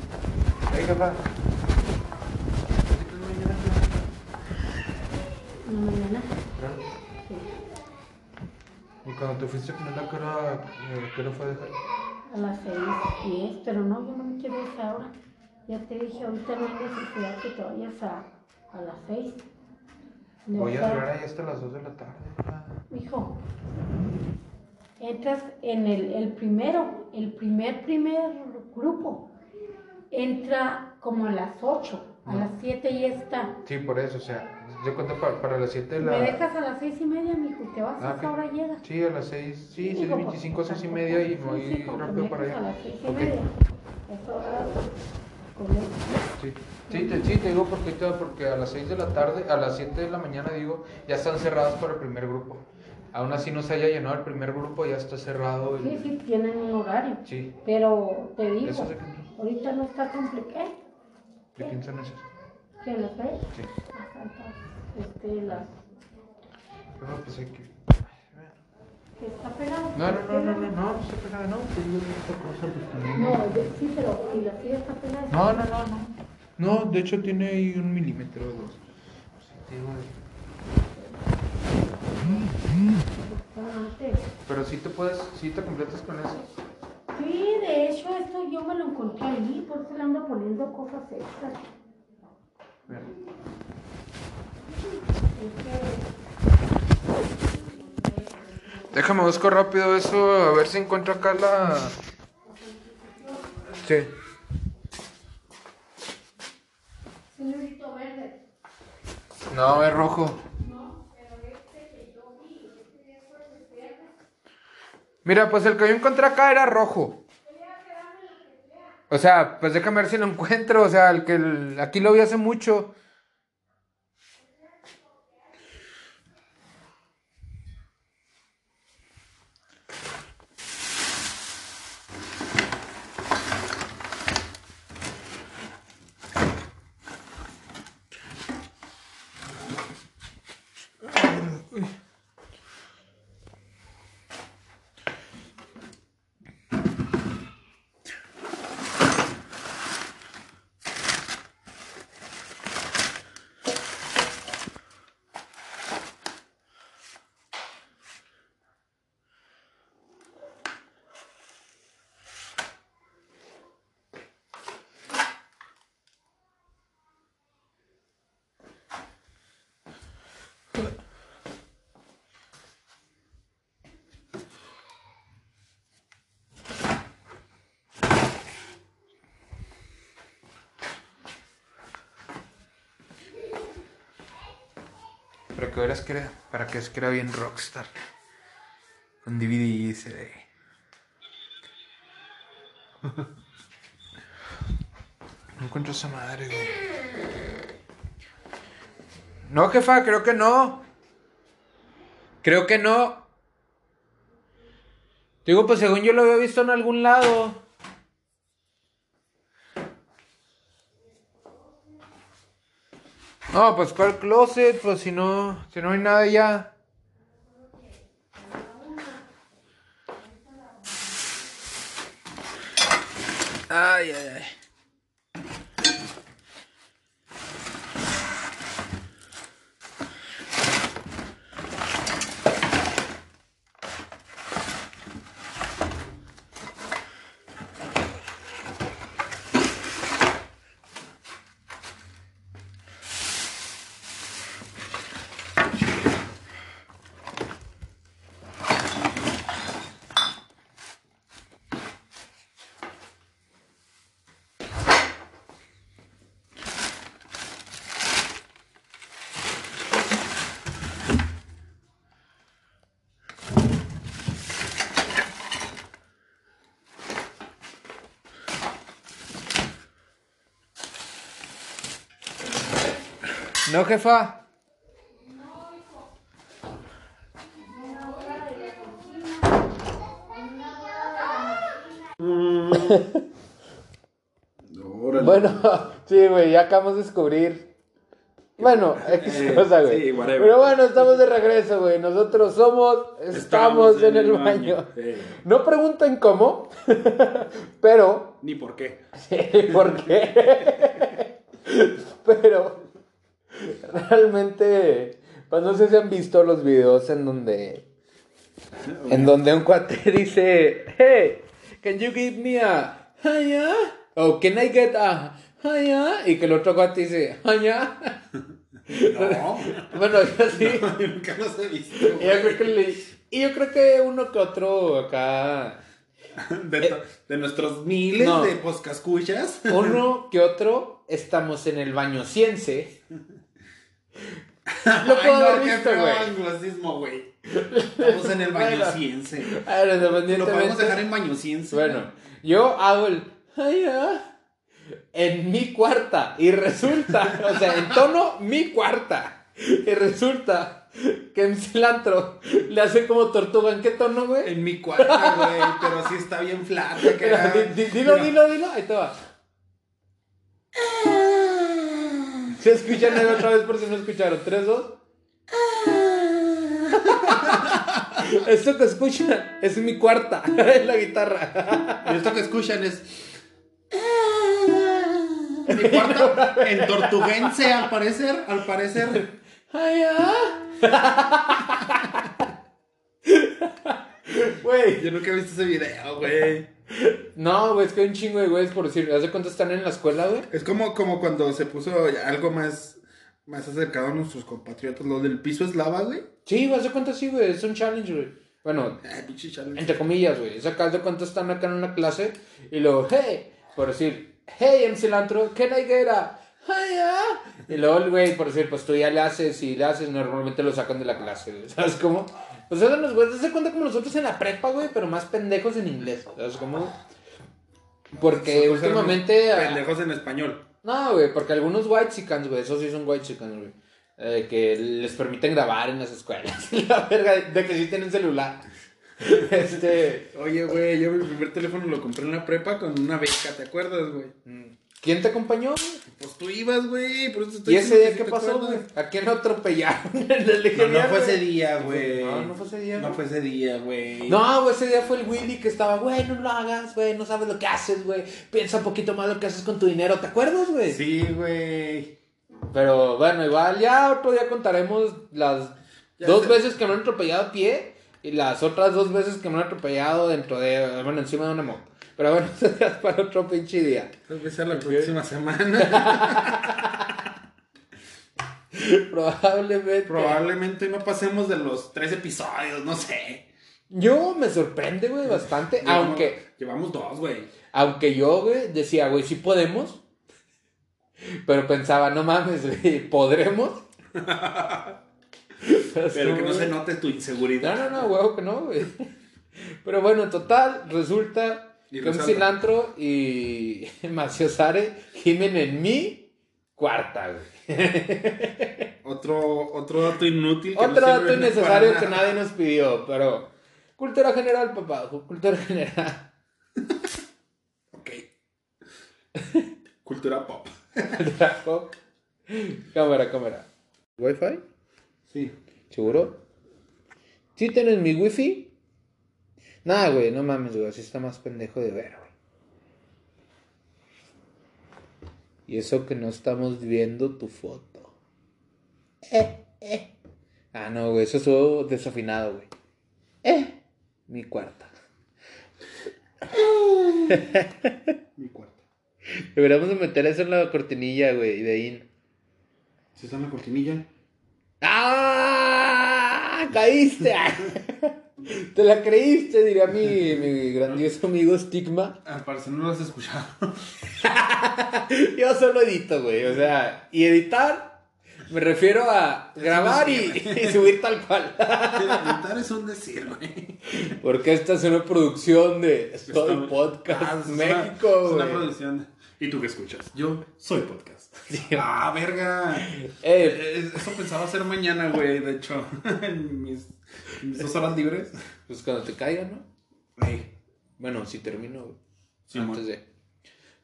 Ahí, capaz. No, mañana. ¿Y cuando te fuiste con la cara, qué lo fue a dejar? A las 6:10, pero no, yo no me quiero ir ahora. Ya te dije, ahorita no hay necesidad que te vayas a las 6. Voy a durar ahí hasta las 2 de la tarde. Hijo, entras en el primer grupo. Entra como a las 8, a las 7 ya está. Sí, por eso, o sea, yo cuento para las 7 de la... Me dejas a las 6:30, mijo, te vas a esa hora y llegas. Sí, a las 6, sí, 6:25, 6:30 y voy rápido para allá. A las 6:30, eso ahora... Sí, te digo porque a las 6 de la tarde, a las 7 de la mañana, digo, ya están cerradas para el primer grupo. Aún así no se haya llenado el primer grupo, ya está cerrado. El... Sí, tienen un horario. Sí. Pero te digo, ¿eso es de quién son? Ahorita no está complicado. ¿De quién son esas? ¿De las 6? Sí. No, pues hay que... ¿Está pegado? No, está pegada, no. Te digo esta cosa, pues no. No, sí, pero si la silla está pegada. No, de hecho tiene ahí 1 milímetro o 2. Sí, te digo. Pero si te completas con eso. Sí, de hecho, esto yo me lo encontré ahí, por eso le ando poniendo cosas extras. Mira. Déjame busco rápido eso, a ver si encuentro acá la... Sí. ¿Señorito verde? No, es rojo. No, pero que yo vi, día fue de izquierda. Mira, pues el que yo encontré acá era rojo. O sea, pues déjame ver si lo encuentro, o sea, aquí lo vi hace mucho. Para que veras que era, bien rockstar. Con Didi y CD. No encuentro esa madre, güey. No, jefa, creo que no. Digo, pues según yo lo había visto en algún lado. No, pues ¿cuál closet? Pues si no hay nada ya. Ay. No, jefa. No, hijo. Una hora de la cocina. pero... Bueno, sí, güey, ya acabamos de descubrir. Bueno, X cosa, güey. Sí, pero bueno, estamos de regreso, güey. Nosotros somos... Estamos en el baño. Sí. No pregunten cómo, pero... Ni por qué. Sí, por qué. Pero realmente... Pues no sé si han visto los videos en donde... En donde un cuate dice... Hey, can you give me a... Hiya? O can I get a... Hiya? Y que el otro cuate dice... Hiya? No. Bueno, yo sí. No, yo nunca los he visto. Y yo creo que, uno que otro acá... de nuestros miles de poscascuchas. Uno que otro estamos en el baño ciense. Lo puedo haber visto, güey. Estamos en el baño ciense. Lo podemos dejar en baño ciense. Bueno, yo hago el... en mi cuarta. Y resulta, o sea, en tono mi cuarta. Y resulta... que en cilantro le hace como tortuga. ¿En qué tono, güey? En mi cuarta, güey. Pero así está bien flaca. Dilo. Ahí te va. ¿Se escuchan él otra vez por si no escucharon? 3, 2. Esto que escuchan es mi cuarta. Es la guitarra. Y esto que escuchan es... mi cuarta. En tortuguense, al parecer. ¡Ay, ah! Güey, yo nunca he visto ese video, güey. No, güey, es que hay un chingo de güeyes por decir. ¿Hace cuánto están en la escuela, güey? Es como cuando se puso algo más acercado a nuestros compatriotas. Lo del piso es lava, güey. Sí, güey, ¿hace cuánto sí, güey? Es un challenge, güey. Bueno, pinche challenge. Entre comillas, güey. Es acá, ¿hace cuánto están acá en una clase? Y luego, hey, por decir, hey, MC Cilantro, ¿qué naiguera? Ay, ah. Y luego el güey, por decir, pues tú ya le haces y le haces, normalmente lo sacan de la clase, güey. ¿Sabes cómo? O sea, los güeyes se cuenta como nosotros en la prepa, güey, pero más pendejos en inglés. ¿Sabes cómo? Porque nosotros últimamente... pendejos en español. No, güey, porque algunos white chickens, güey, esos sí son white chickens, güey, que les permiten grabar en las escuelas. La verga, de que sí tienen celular. Oye, güey, yo mi primer teléfono lo compré en la prepa con una beca, ¿te acuerdas, güey? ¿Quién te acompañó? Pues tú ibas, güey. ¿Y ese día qué pasó, güey? ¿A quién atropellaron? No fue ese día, güey. No fue ese día, güey. No, güey, ese día fue el Willy que estaba, güey, no lo hagas, güey, no sabes lo que haces, güey. Piensa un poquito más lo que haces con tu dinero, ¿te acuerdas, güey? Sí, güey. Pero bueno, igual ya otro día contaremos las dos veces que me han atropellado a pie y las otras dos veces que me han atropellado encima de una moto. Pero bueno, eso ya es para otro pinche día. Creo que sea la próxima semana. Probablemente no pasemos de los 3 episodios, no sé. Yo me sorprende, güey, bastante. Llevamos 2, güey. Aunque yo, güey, decía, güey, sí podemos. Pero pensaba, no mames, güey, ¿podremos? Pero que no se note tu inseguridad. No, güey, que no, güey. Pero bueno, total, resulta... con cilantro y Maciosare gimen en mi cuarta, güey. Otro dato inútil. Otro dato innecesario que nadie nos pidió, pero... Cultura general, papá. Cultura general. Ok. Cultura pop. Cultura pop. Cámara. ¿Wi-Fi? Sí. ¿Seguro? ¿Sí tienes mi Wi-Fi? Nah, güey, no mames, güey, así está más pendejo de ver, güey. Y eso que no estamos viendo tu foto. Ah, no, güey, eso estuvo desafinado, güey. Mi cuarta. Mi cuarta. Deberíamos de meter eso en la cortinilla, güey, de ahí. ¿Sí está en la cortinilla? ¡Ah! ¡Caíste! Te la creíste, diría mi grandioso amigo Stigma. Al parecer no lo has escuchado. Yo solo edito, güey. O sea, y editar me refiero a grabar y subir tal cual. Editar es un decir, güey. Porque esta es una producción de Soy Podcast México, güey. Es una producción. ¿Y tú qué escuchas? Yo soy podcast. Sí. ¡Ah, verga! Eso pensaba hacer mañana, güey. De hecho, en mis 2 horas libres. Pues cuando te caiga, ¿no? Bueno, si termino, güey. Sí, antes de...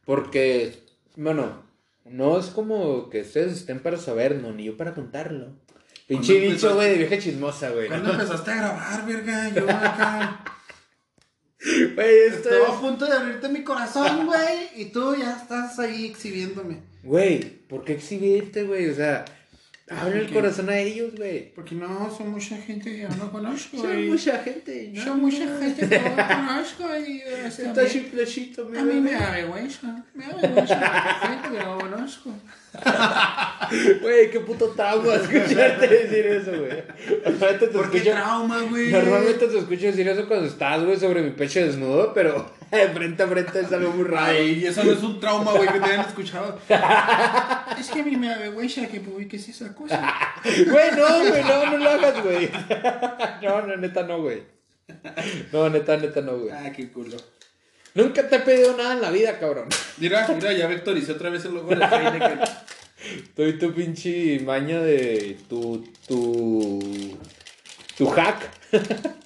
Porque Bueno, no es como que ustedes estén para saberlo, ni yo para contarlo. Pinche bicho, güey, de vieja chismosa, güey. ¿Cuándo empezaste a grabar, verga? Yo acá... Güey, estaba a punto de abrirte mi corazón, güey, y tú ya estás ahí exhibiéndome. Güey, ¿por qué exhibirte, güey? O sea, abre el corazón a ellos, güey. Porque no, son mucha gente que yo no conozco, güey. Son mucha gente. Son mucha gente que no conozco, güey. Está chiflechito, güey. A mí me avergüenza. Me avergüenza gente que no conozco. Güey, qué puto trauma escucharte decir eso, güey. ¿Por qué trauma, güey? Normalmente te escucho decir eso cuando estás, güey, sobre mi pecho desnudo, pero de frente a frente es algo muy raro. Ay, eso no es un trauma, güey, que te hayan escuchado. Es que a mí me avergüenza que publiques esa cosa. Güey, no lo hagas, güey. No, neta no, güey. No, neta no, güey. Ah, qué culo. Nunca te he pedido nada en la vida, cabrón. Mira, ya vectoricé otra vez el logo de Heineken. Estoy tu pinche maña de tu hack.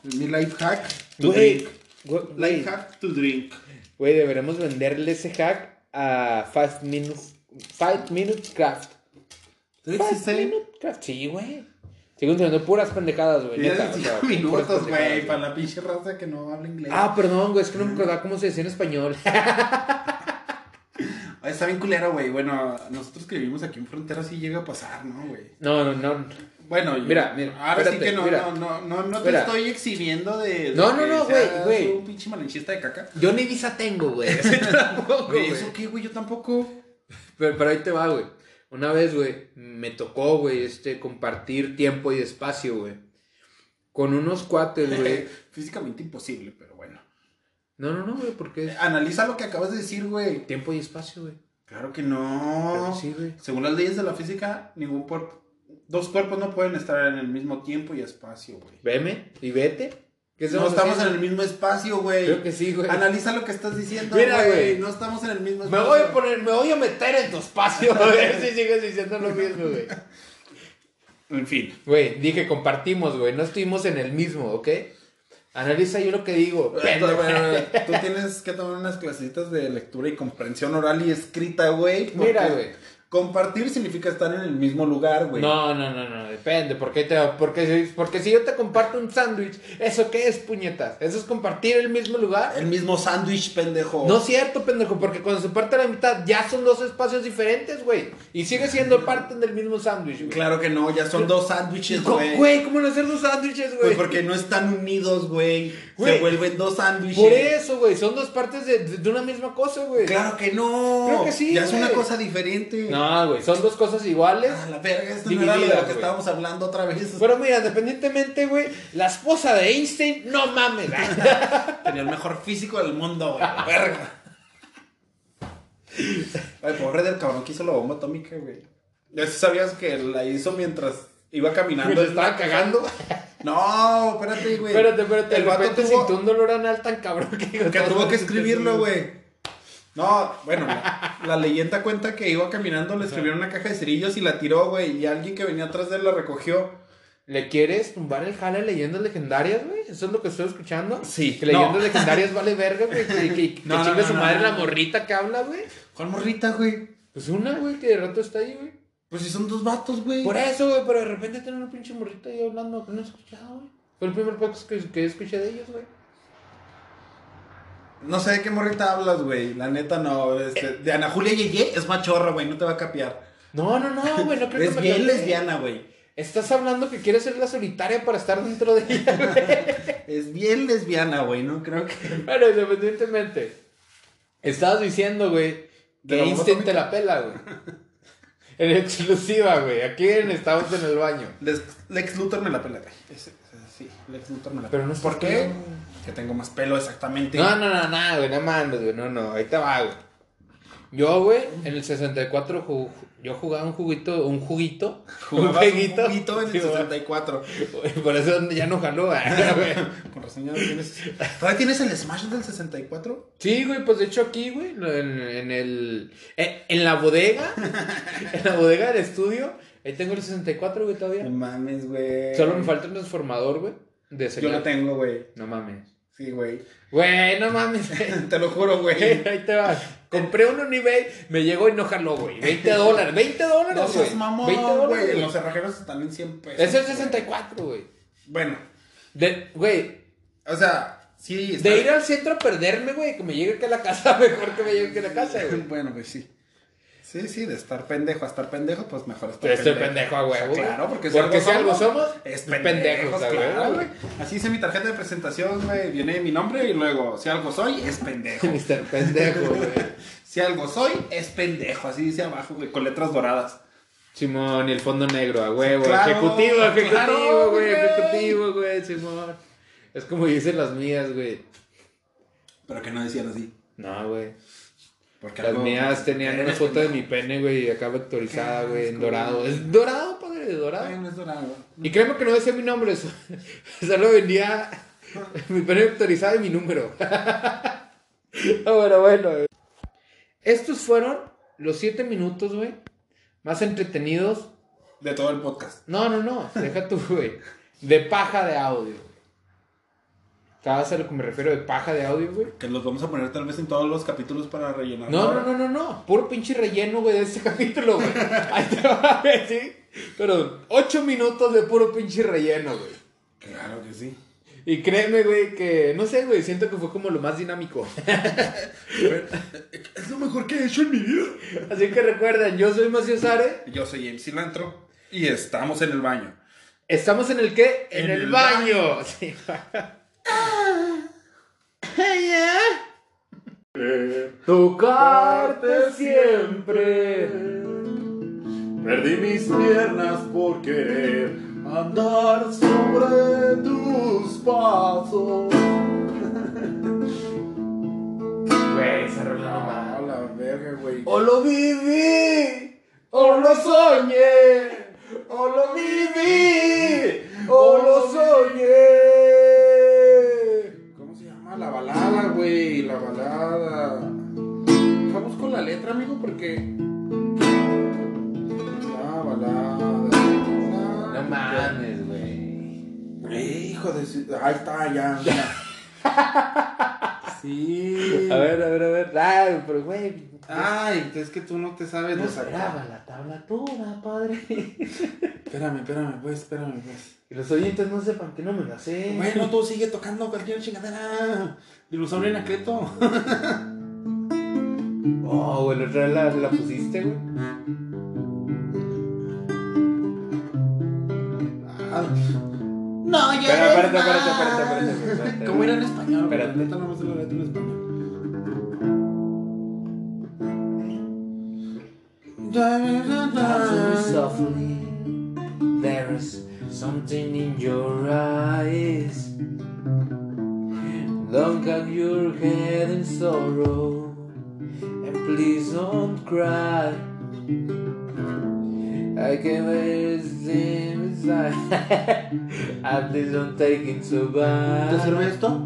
Mi life hack. Life hack to drink. Güey, deberemos venderle ese hack a 5 Minute Craft. ¿Tú dices 5 Minute Craft? Sí, güey. Siguen teniendo puras pendejadas, güey. Ya neta, 5 minutos, güey, para la pinche raza que no habla inglés. Ah, perdón, güey, es que no me acordaba cómo se decía en español. Está bien culero, güey. Bueno, nosotros que vivimos aquí en frontera sí llega a pasar, ¿no, güey? No. Bueno, yo, mira. Ahora espérate, sí que no te estoy exhibiendo de no, güey. Soy un pinche malanchista de caca. Yo ni visa tengo, güey. ¿Eso qué, güey? Yo tampoco. Pero ahí te va, güey. Una vez, güey, me tocó, güey, compartir tiempo y espacio, güey. Con unos cuates, güey. Físicamente imposible, pero bueno. No, güey, porque... Analiza lo que acabas de decir, güey. Tiempo y espacio, güey. Claro que no. Pero sí, güey. Según las leyes de la física, dos cuerpos no pueden estar en el mismo tiempo y espacio, güey. Veme y vete. No estamos en el mismo espacio, güey. Creo que sí, güey. Analiza lo que estás diciendo, güey. Mira, güey. No estamos en el mismo espacio. Me voy a meter en tu espacio, a ver si sigues diciendo lo mismo, güey. En fin. Güey, dije compartimos, güey. No estuvimos en el mismo, ¿ok? Analiza yo lo que digo. Tú tienes que tomar unas clasitas de lectura y comprensión oral y escrita, güey. Mira, güey. Compartir significa estar en el mismo lugar, güey. No, depende, porque si yo te comparto un sándwich, ¿eso qué es, puñetas? ¿Eso es compartir el mismo lugar? El mismo sándwich, pendejo. No es cierto, pendejo, porque cuando se parte la mitad ya son dos espacios diferentes, güey. Y sigue siendo parte del mismo sándwich, güey. Claro que no, ya son dos sándwiches, güey. Güey, ¿cómo no hacer dos sándwiches, güey? Pues porque no están unidos, güey. Se vuelven dos sándwiches. Por eso, güey, son dos partes de una misma cosa, güey. Claro que no. Creo que sí, ya es una cosa diferente. No, güey, son dos cosas iguales. Ah, la verga, esto no era de lo que estábamos hablando otra vez. Pero mira, independientemente, güey, la esposa de Einstein, no mames. Tenía el mejor físico del mundo, güey, la verga. Ay, pobre del cabrón que hizo la bomba atómica, güey. ¿Sabías que la hizo mientras iba caminando? Estaba cagando. No, espérate, güey. Espérate. El vato te sintió un dolor anal tan cabrón que tuvo que escribirlo, güey. No, bueno, la leyenda cuenta que iba caminando, le escribieron una caja de cerillos y la tiró, güey, y alguien que venía atrás de él la recogió. ¿Le quieres tumbar el jale a leyendas legendarias, güey? ¿Eso es lo que estoy escuchando? Sí. Que leyendas legendarias vale verga, güey, que chingue su madre la morrita que habla, güey. ¿Cuál morrita, güey? Pues una, güey, que de rato está ahí, güey. Pues si son dos vatos, güey. Por eso, güey, pero de repente tienen una pinche morrita ahí hablando que no he escuchado, güey. Fue el primer podcast que escuché de ellos, güey. No sé de qué morrita hablas, güey. La neta no. De Ana Julia Yeye es machorra, güey. No te va a capear. No, güey. No creo que me cape. Es bien lesbiana, güey. Estás hablando que quieres ser la solitaria para estar dentro de ella, güey. Es bien lesbiana, güey. No creo que... Bueno, independientemente. Estabas diciendo, güey, que Einstein te la pela, güey. En exclusiva, güey. Aquí estamos en el baño. Lex Luthor me la pela, güey. Sí, Lex Luthor me la pela. Pero no es por qué... Que tengo más pelo exactamente. No, güey, no mames, güey, no, ahí te va, güey. Yo, güey, en el 64 yo jugaba un juguito. Jugabas un juguito en el 64. Güey, por eso ya no jaló, güey. Con razón ya no tienes. ¿Todavía tienes el Smash del 64? Sí, güey, pues de hecho aquí, güey, en la bodega, en la bodega del estudio, ahí tengo el 64, güey, todavía. No mames, güey. Solo me falta un transformador, güey. Yo lo tengo, güey. No mames. Sí, güey. Güey, no mames. Te lo juro, güey. Ahí te vas. Compré uno en eBay, me llegó y no jaló, güey. $20. $20, no seas mamón, güey. En los cerrajeros están en $100. Es el 64, güey. Bueno. Güey. O sea, sí. Está... De ir al centro a perderme, güey. Que me llegue que la casa, mejor que me llegue que la casa, güey. Bueno, pues sí. Sí, de estar pendejo a estar pendejo, pues mejor estar pendejo. Estoy pendejo a huevo. O sea, claro, porque si algo somos, es pendejos, claro, güey. Así hice mi tarjeta de presentación, güey. Viene mi nombre y luego, si algo soy, es pendejo. Mr. Pendejo, güey. Si algo soy, es pendejo. Así dice abajo, güey, con letras doradas. Simón, y el fondo negro, a huevo. Claro, ejecutivo, güey. Ejecutivo, güey, simón. Es como dicen las mías, güey. Pero que no decían así. No, güey. Porque las mías tenían una foto de mi pene, güey, acá vectorizada, güey, en dorado. Es dorado, padre, de dorado. Ay, no es dorado. Y créeme que no decía mi nombre, solo vendía mi pene vectorizado y mi número. Bueno. Estos fueron los 7 minutos, güey, más entretenidos. De todo el podcast. No, deja tú, güey. De paja de audio. Cada a lo que me refiero de paja de audio, güey. Que los vamos a poner tal vez en todos los capítulos para rellenar. No. Puro pinche relleno, güey, de este capítulo, güey. Ahí te va, güey, sí. Pero 8 minutos de puro pinche relleno, güey. Claro que sí. Y créeme, güey, que... No sé, güey, siento que fue como lo más dinámico. Es lo mejor que he hecho en mi vida. Así que recuerden, yo soy Maciosare. Yo soy MC Cilantro. Y estamos en el baño. ¿Estamos en el qué? En el baño. Sí, tocarte siempre. Perdí mis piernas por querer andar sobre tus pasos. Güey, se rola a la verga, güey. O lo viví, o lo soñé. O lo viví, o lo soñé. ¿Cómo se llama? La balada, güey, la balada. Vamos con la letra, amigo, porque... La balada. No mames, güey. Hijo de... Ahí está, ya. Sí. A ver. Ay, pero güey. Ay, es que tú no te sabes de sacar. Graba la tabla toda, padre. Espérame, pues. Que los oyentes no sepan que no me la sé. Bueno, tú sigue tocando cualquier chingadera. Dinosaurio en acreto. Oh, güey, la otra vez la pusiste, güey. No, ya. Espérate. ¿Cómo era en español? Espérate, no vamos a la letra en español. Talk to me softly. There is something in your eyes. Don't cock your head in sorrow, and please don't cry. I can't bear this thing inside. I please don't take it so bad. ¿Te sirve esto?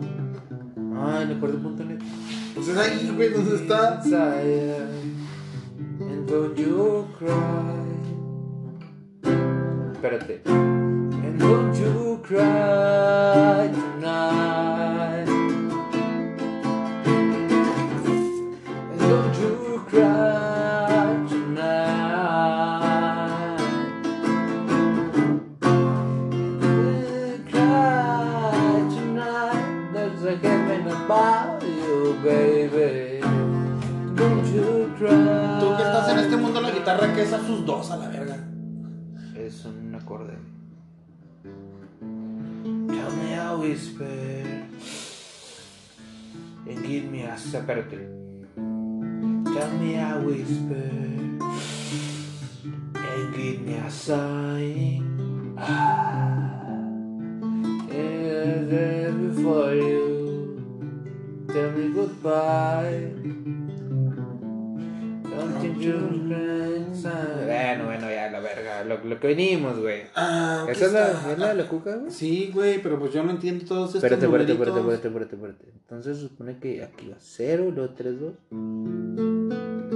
Ay, no acuerdo punto net. Pues es ahí, güey, ¿dónde está? Don't you cry. Espérate. And don't you cry tonight. And don't you cry tonight. And cry tonight. There's a heaven about you, baby. Don't you cry. En este mundo la guitarra que es a sus dos a la verga. Es un acorde. Tell me a whisper and give me a separate. Tell me a whisper and give me a sign. And there before you. Tell me goodbye. Bueno, ya, la verga, lo que vinimos, güey. Ah, ¿esa es la de la cuca, güey? Sí, güey, pero pues yo no entiendo todos estos numeritos. Espérate. Entonces supone que aquí va 0, luego 3, 2.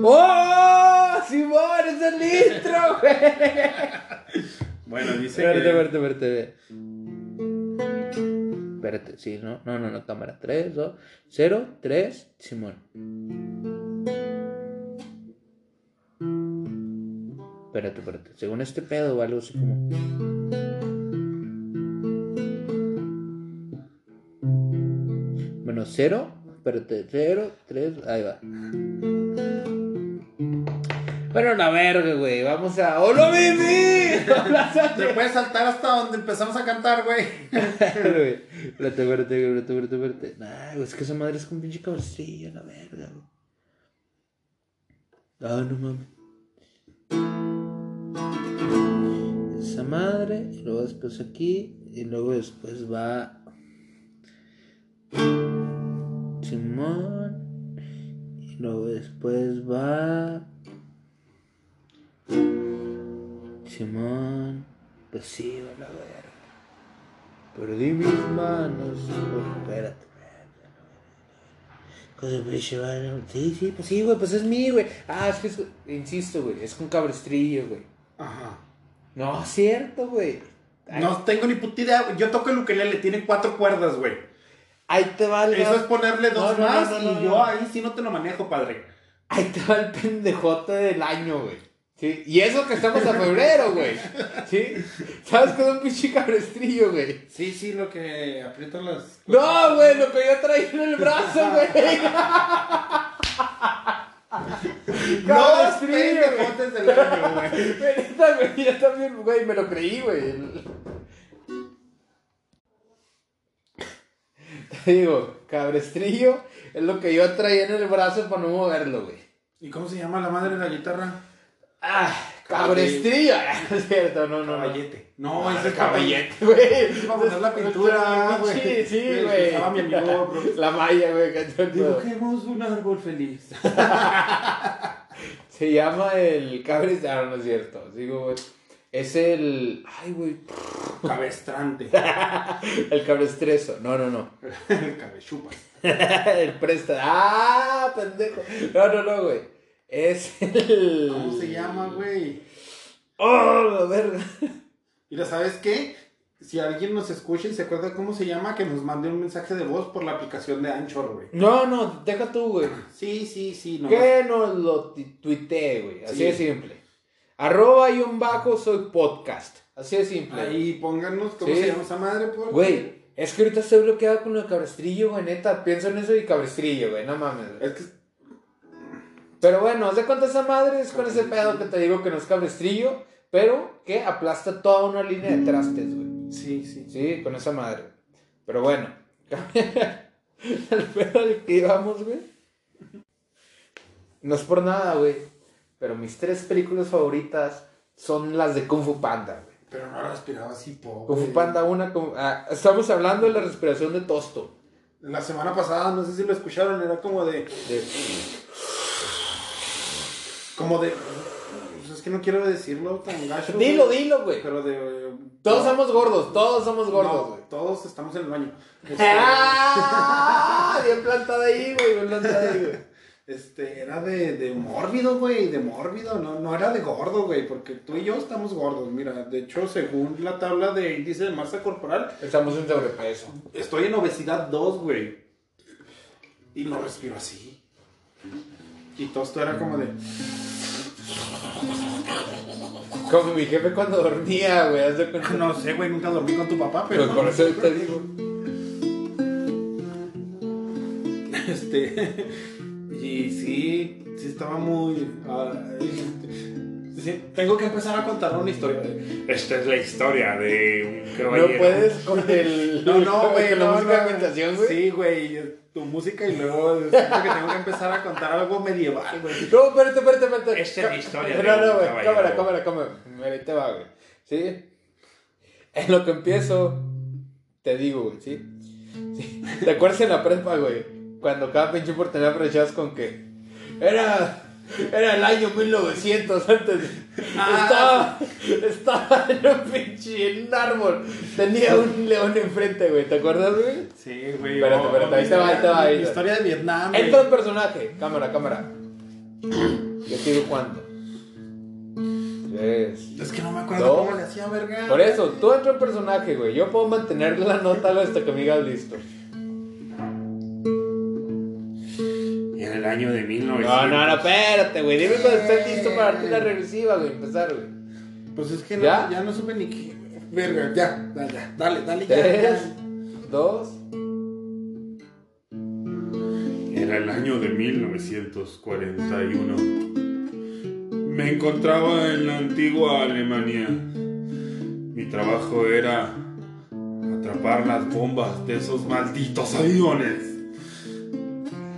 ¡Oh! ¡Simón, es el intro, güey! Bueno, dice Espérate, sí, no, cámara. 3, 2, 0, 3, Simón. espérate. Según este pedo o algo así como. Bueno, 0, 3, ahí va. Bueno, la verga, güey. Vamos a. ¡Hola, Mimi! Te puedes saltar hasta donde empezamos a cantar, güey. Espérate. Nah, güey, es que esa madre es con pinche cabecilla, la verga, güey. Ah, no mames. Esa madre. Y luego después aquí. Y luego después va. Simón. Y luego después va. Simón, pues sí, va la verga. Perdí mis manos. Espérate. Cosa pinche vale. Sí, pues sí, güey, pues es mío, güey. Ah, es que es, insisto, güey, es con cabrestrillo, güey. Ajá. No, cierto, güey. No tengo ni puta idea. Yo toco el ukelele, tiene 4 cuerdas, güey. Ahí te va el. Eso es ponerle 2 más y yo ahí sí no te lo manejo, padre. Ahí te va el pendejote del año, güey. Sí, y eso que estamos a febrero, güey. ¿Sí? ¿Sabes qué es un pinche cabrestrillo, güey? Sí, lo que aprieto las... No, güey, lo que yo traía en el brazo, güey. Cabrestrillo, güey. Del año, güey. Yo también, güey, me lo creí, güey. Te digo, cabrestrillo es lo que yo traía en el brazo para no moverlo, güey. ¿Y cómo se llama la madre de la guitarra? Ah, cabrestrilla, es cierto, no. Caballete. No, ese caballete, güey. Vamos a poner la pintura, güey. Sí, güey. La malla, güey. Dibujemos un árbol feliz. Se llama el cabrestrilla, no es cierto. Digo, güey. Es el. Ay, güey. Cabestrante. El cabrestreso. No. El cabechupas. El presta. Ah, pendejo. No, güey. Es el... ¿Cómo se llama, güey? ¡Oh, la verga! Mira, ¿sabes qué? Si alguien nos escucha y se acuerda cómo se llama, que nos mande un mensaje de voz por la aplicación de Anchor, güey. No, deja tú, güey. Sí. No, que nos lo tuiteé, güey. Así de simple. @soypodcast. Así de simple. Ahí pónganos cómo se llama esa madre, por güey. Es que ahorita estoy bloqueado con el cabrestrillo, güey, neta. Pienso en eso y cabrestrillo, güey. No mames, güey. Es que... Pero bueno, ¿de cuántas esa madre es con ese pedo que te digo que no es cabrestrillo? Pero que aplasta toda una línea de trastes, güey. Sí, con esa madre. Pero bueno, el pedo al que íbamos, güey. No es por nada, güey. Pero mis 3 películas favoritas son las de Kung Fu Panda, güey. Pero no respiraba así poco. Kung Fu Panda 1, estamos hablando de la respiración de Tosto. La semana pasada, no sé si lo escucharon, era como de... Como de... Pues es que no quiero decirlo tan gacho. Dilo, güey. Pero de... Todos somos gordos, güey. No, todos estamos en el baño. Bien plantada ahí, güey. Era de mórbido, güey. No era de gordo, güey. Porque tú y yo estamos gordos. Mira, de hecho, según la tabla de índice de masa corporal... Estamos en sobrepeso. Estoy en obesidad 2, güey. Y no respiro así. Y Tosto era como de... Como mi jefe cuando dormía, güey. No sé, güey, nunca dormí con tu papá, pero... Por eso te digo. Y sí estaba muy... Tengo que empezar a contar una historia. Esta es la historia de un caballero. No puedes con el... No, güey. La música de ambientación, güey. Sí, güey. Tu música y luego siento que tengo que empezar a contar algo medieval, güey. No, espérate. Esta es la historia de un caballero. No, cámara. Ahí te va, güey. ¿Sí? En lo que empiezo, te digo, güey, ¿sí? ¿Te acuerdas en la prepa, güey? Cuando cada pinche oportunidad aprovechabas con que... Era el año 1900 antes. Estaba en un pinche árbol. Tenía un león enfrente, güey. ¿Te acuerdas, güey? Sí, güey. Espérate. Ahí estaba. Historia de Vietnam. Entra el personaje. Cámara. Yo te digo cuándo. 3. Es que no me acuerdo 2, cómo le hacía, verga. Por eso, tú entra el personaje, güey. Yo puedo mantener la nota hasta que me digas listo. El año de 1900. No, espérate, güey. Dime cuando estás listo para darte la regresiva, güey. Empezar, güey. Pues es que no, ya no supe ni qué. Verga, ya. Dale, ya. 3, 2. Era el año de 1941. Me encontraba en la antigua Alemania. Mi trabajo era atrapar las bombas de esos malditos aviones,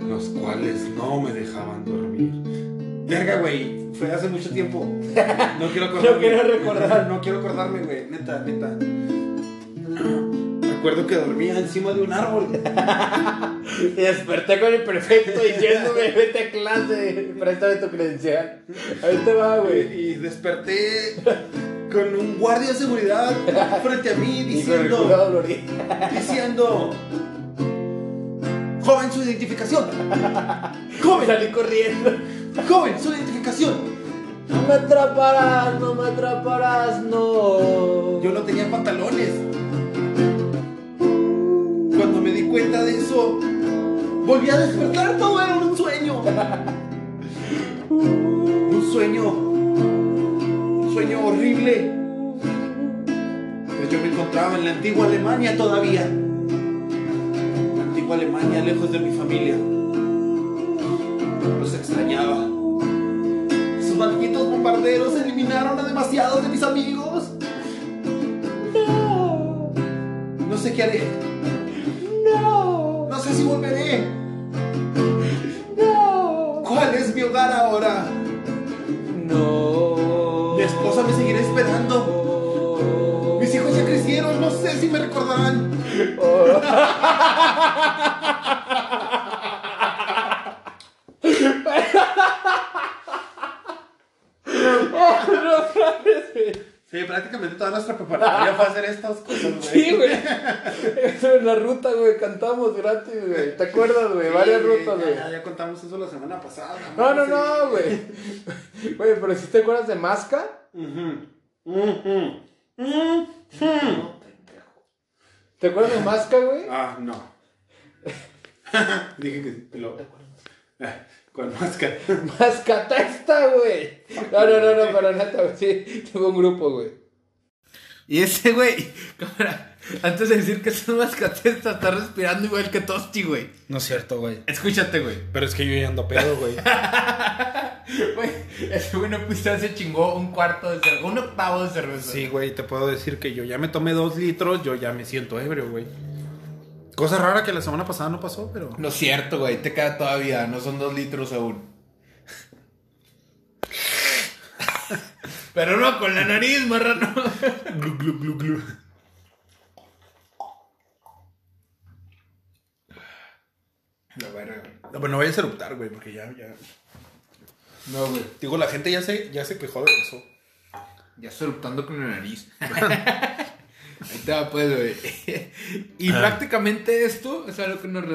los cuales no me dejaban dormir. Verga, güey, fue hace mucho tiempo. No quiero acordarme. No quiero acordarme, güey. Neta. Recuerdo que dormía encima de un árbol. Y desperté con el prefecto diciéndome: vete a clase, préstame tu credencial. Ahí te va, güey. Y desperté con un guardia de seguridad frente a mí diciendo: joven, su identificación. Joven, salí corriendo. Joven, su identificación. No me atraparás, no. Yo no tenía pantalones. Cuando me di cuenta de eso, volví a despertar. Todo era un sueño. Un sueño horrible. Pues yo me encontraba en la antigua Alemania todavía. La antigua Alemania, lejos de mi familia. Los extrañaba. Esos malditos bombarderos eliminaron a demasiados de mis amigos. No sé qué haré. No sé si volveré. No. ¿Cuál es mi hogar ahora? Esposa me seguirá esperando. Mis hijos ya crecieron, no sé si me recordarán. Oh. Sí, prácticamente toda nuestra preparatoria fue hacer estas cosas, güey. Sí, güey. Eso en la ruta, güey, cantamos gratis, güey. ¿Te acuerdas, güey? Sí, varias rutas, güey. Ya contamos eso la semana pasada. No, güey. Güey, pero si te acuerdas de Masca. ¿Te acuerdas de Masca, güey? Ah, no. Dije que sí, pero... ¿Cuál Masca? Mascatesta, güey. No, para nada, güey. Sí, tengo un grupo, güey. Y ese, güey, cámara, antes de decir que es un mascatesta, está respirando igual que Tosti, güey. No es cierto, güey. Escúchate, güey. Pero es que yo ya ando pedo, güey. Güey, ese güey no puse, se chingó un cuarto de cerveza, un octavo de cerveza. Sí, güey, te puedo decir que yo ya me tomé 2 litros, yo ya me siento ebrio, güey. Cosa rara que la semana pasada no pasó, pero... No es cierto, güey, te queda todavía, no son 2 litros aún. Pero no, con la nariz, marrano. Glu, glu, glu, glu. La verga. No, pero no vayas a eruptar, güey, porque ya... No, güey. Digo, la gente ya se quejó de eso. Ya está eruptando con la nariz. Ahí te va, pues, güey. Y prácticamente esto es a lo que nos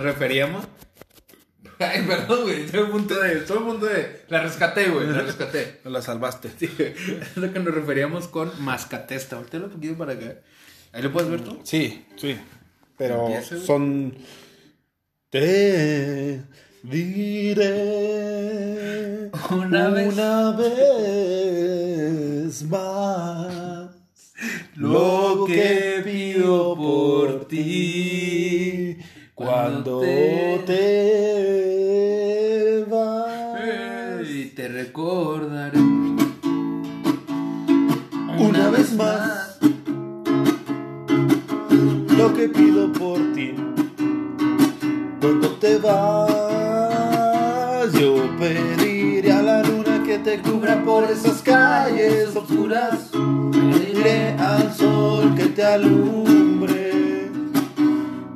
referíamos. Ay, perdón, güey. Todo el mundo de... La rescaté, güey. La salvaste. Sí, es lo que nos referíamos con mascatesta. Voltéalo un poquito para acá. ¿Ahí lo puedes ver tú? Sí. Pero son... Te diré una vez más lo que pido por ti cuando te vas, y te recordaré una vez más lo que pido por ti cuando te vas. Yo pediré a la luna que te cubra por esas calles oscuras. Pediré al sol que te alumbre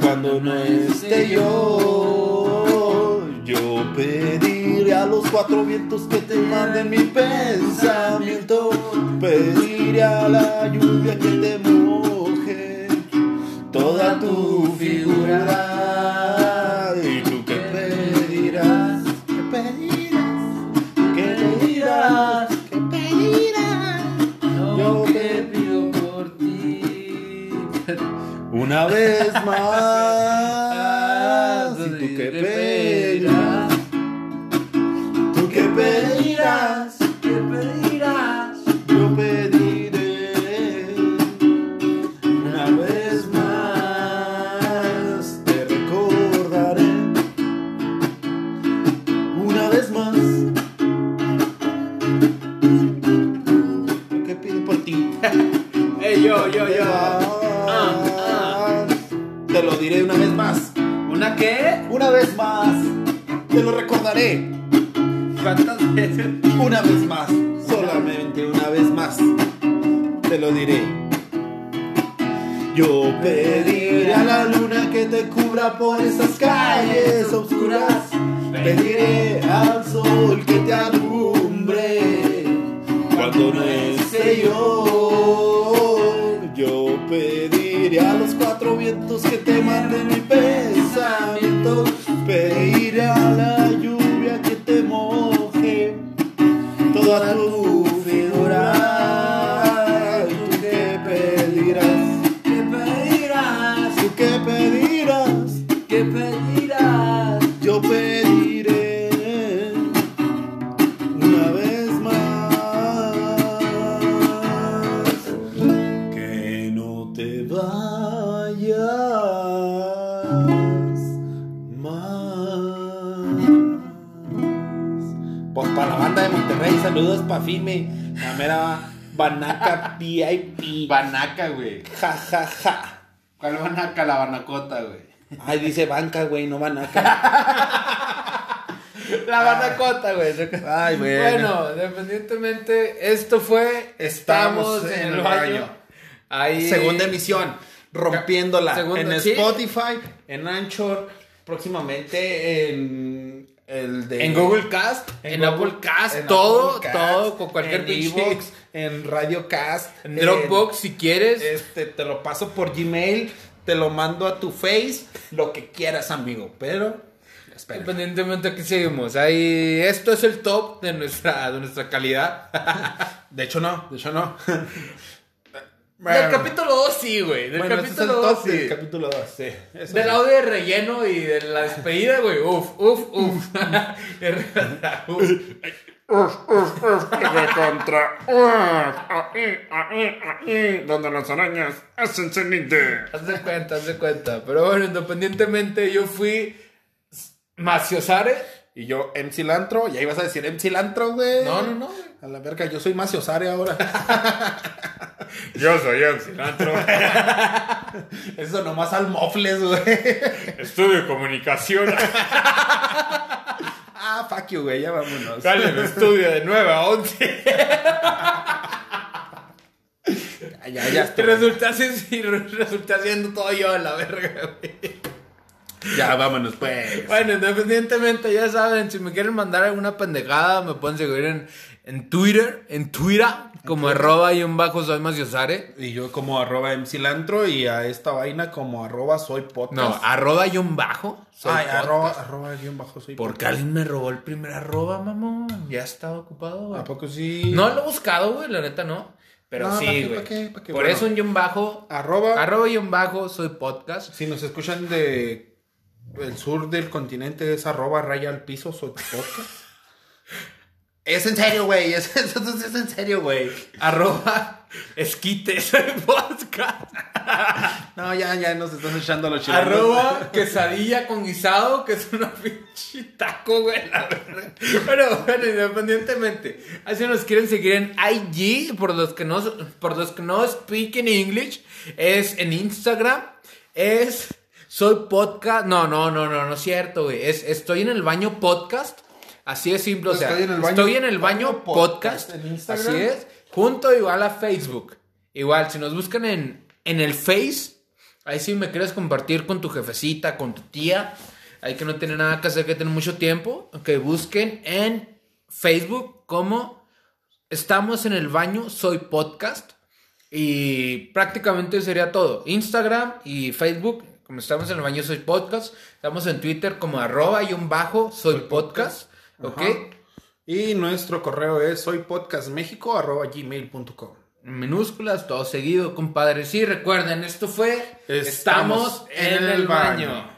cuando no esté yo. Yo pediré a los 4 vientos que te manden mi pensamiento. Pediré a la lluvia que te moje toda tu figura. ¿Y tú qué pedirás? ¿Qué pedirás? ¿Qué pedirás? Una vez más, si tú qué vez más. Lo que pido por ti. Hey, yo. Te lo diré una vez más. ¿Una qué? Una vez más. Te lo recordaré. ¿Cuántas veces? Una vez más. Solamente una vez más. Te lo diré. Yo pediré a la luna que te cubra por esas calles oscuras. Pediré al sol que te alumbre cuando no esté yo. Yo pediré a los cuatro vientos que te manden mi pensamiento. Pediré a la lluvia que te moje toda tu figura. Saludos pa' Fime, la mera banaca VIP. Banaca, güey. Ja, ja, ja. ¿Cuál banaca? La banacota, güey. Ay, dice banca, güey, no banaca. La banacota, güey. Ay, güey. Bueno, independientemente, esto fue... Estamos en el baño. Ahí... Segunda emisión, rompiéndola. Segundo, en sí. Spotify, en Anchor, próximamente en... en Google Cast, en Apple Cast, todo, con cualquier Dropbox, en Radio Cast, en Dropbox si quieres. Te lo paso por Gmail, te lo mando a tu Face, lo que quieras, amigo, pero espera. Independientemente de que seguimos, ahí esto es el top de nuestra calidad. De hecho no. Bueno. Del capítulo 2 sí, güey. Del capítulo 2 sí. Del capítulo 2, sí. Eso del audio de relleno y de la despedida, güey. Uf. Uf. De contra. Donde las arañas hacen cenite. Haz de cuenta. Pero bueno, independientemente, yo fui Maciosare. Y yo, MC Cilantro. Y ahí vas a decir, MC Cilantro, güey. No, güey. A la verga, yo soy Maciosare ahora. Yo soy MC Cilantro. Eso nomás al mofles, güey. Estudio comunicación. Ah, fuck you, güey, ya vámonos. Dale, me estudio de 9 a 11. Ya estoy. Resulta siendo todo yo a la verga, güey. Ya, vámonos, pues. Bueno, independientemente, ya saben, si me quieren mandar alguna pendejada, me pueden seguir en Twitter, como @ soy Maciosare. Y yo como @ Cilantro, y a esta vaina como @ soy podcast. No, @ soy podcast. @ soy podcast. Porque alguien me robó el primer @, mamón. Ya estaba ocupado, güey. ¿A poco sí? No lo he buscado, güey, la neta no. Pero no, sí, güey. Por bueno, eso un _ _ soy podcast. Si nos escuchan de el sur del continente, es @ _ soy podcast. Es en serio, güey. @ esquite soy podcast. No, ya nos estás echando los chilenos. @ quesadilla con guisado, que es una pinche taco, güey, la verdad. Pero bueno, independientemente, así nos quieren seguir en IG, por los que no speak in English, es en Instagram, es soy podcast. No es cierto, güey. Es estoy en el baño podcast. Así es simple, o sea, estoy en el baño podcast. En Instagram. Así es. Junto igual a Facebook. Igual, si nos buscan en el Face, ahí sí me quieres compartir con tu jefecita, con tu tía, ahí que no tiene nada que hacer, que tiene mucho tiempo, que busquen en Facebook como Estamos en el Baño Soy Podcast. Y prácticamente sería todo. Instagram y Facebook como Estamos en el Baño Soy Podcast. Estamos en Twitter como @ soy podcast. ¿Ok? Ajá. Y nuestro correo es soypodcastmexico @ gmail.com. Minúsculas, todo seguido, compadre. Sí, recuerden, esto fue Estamos en el baño.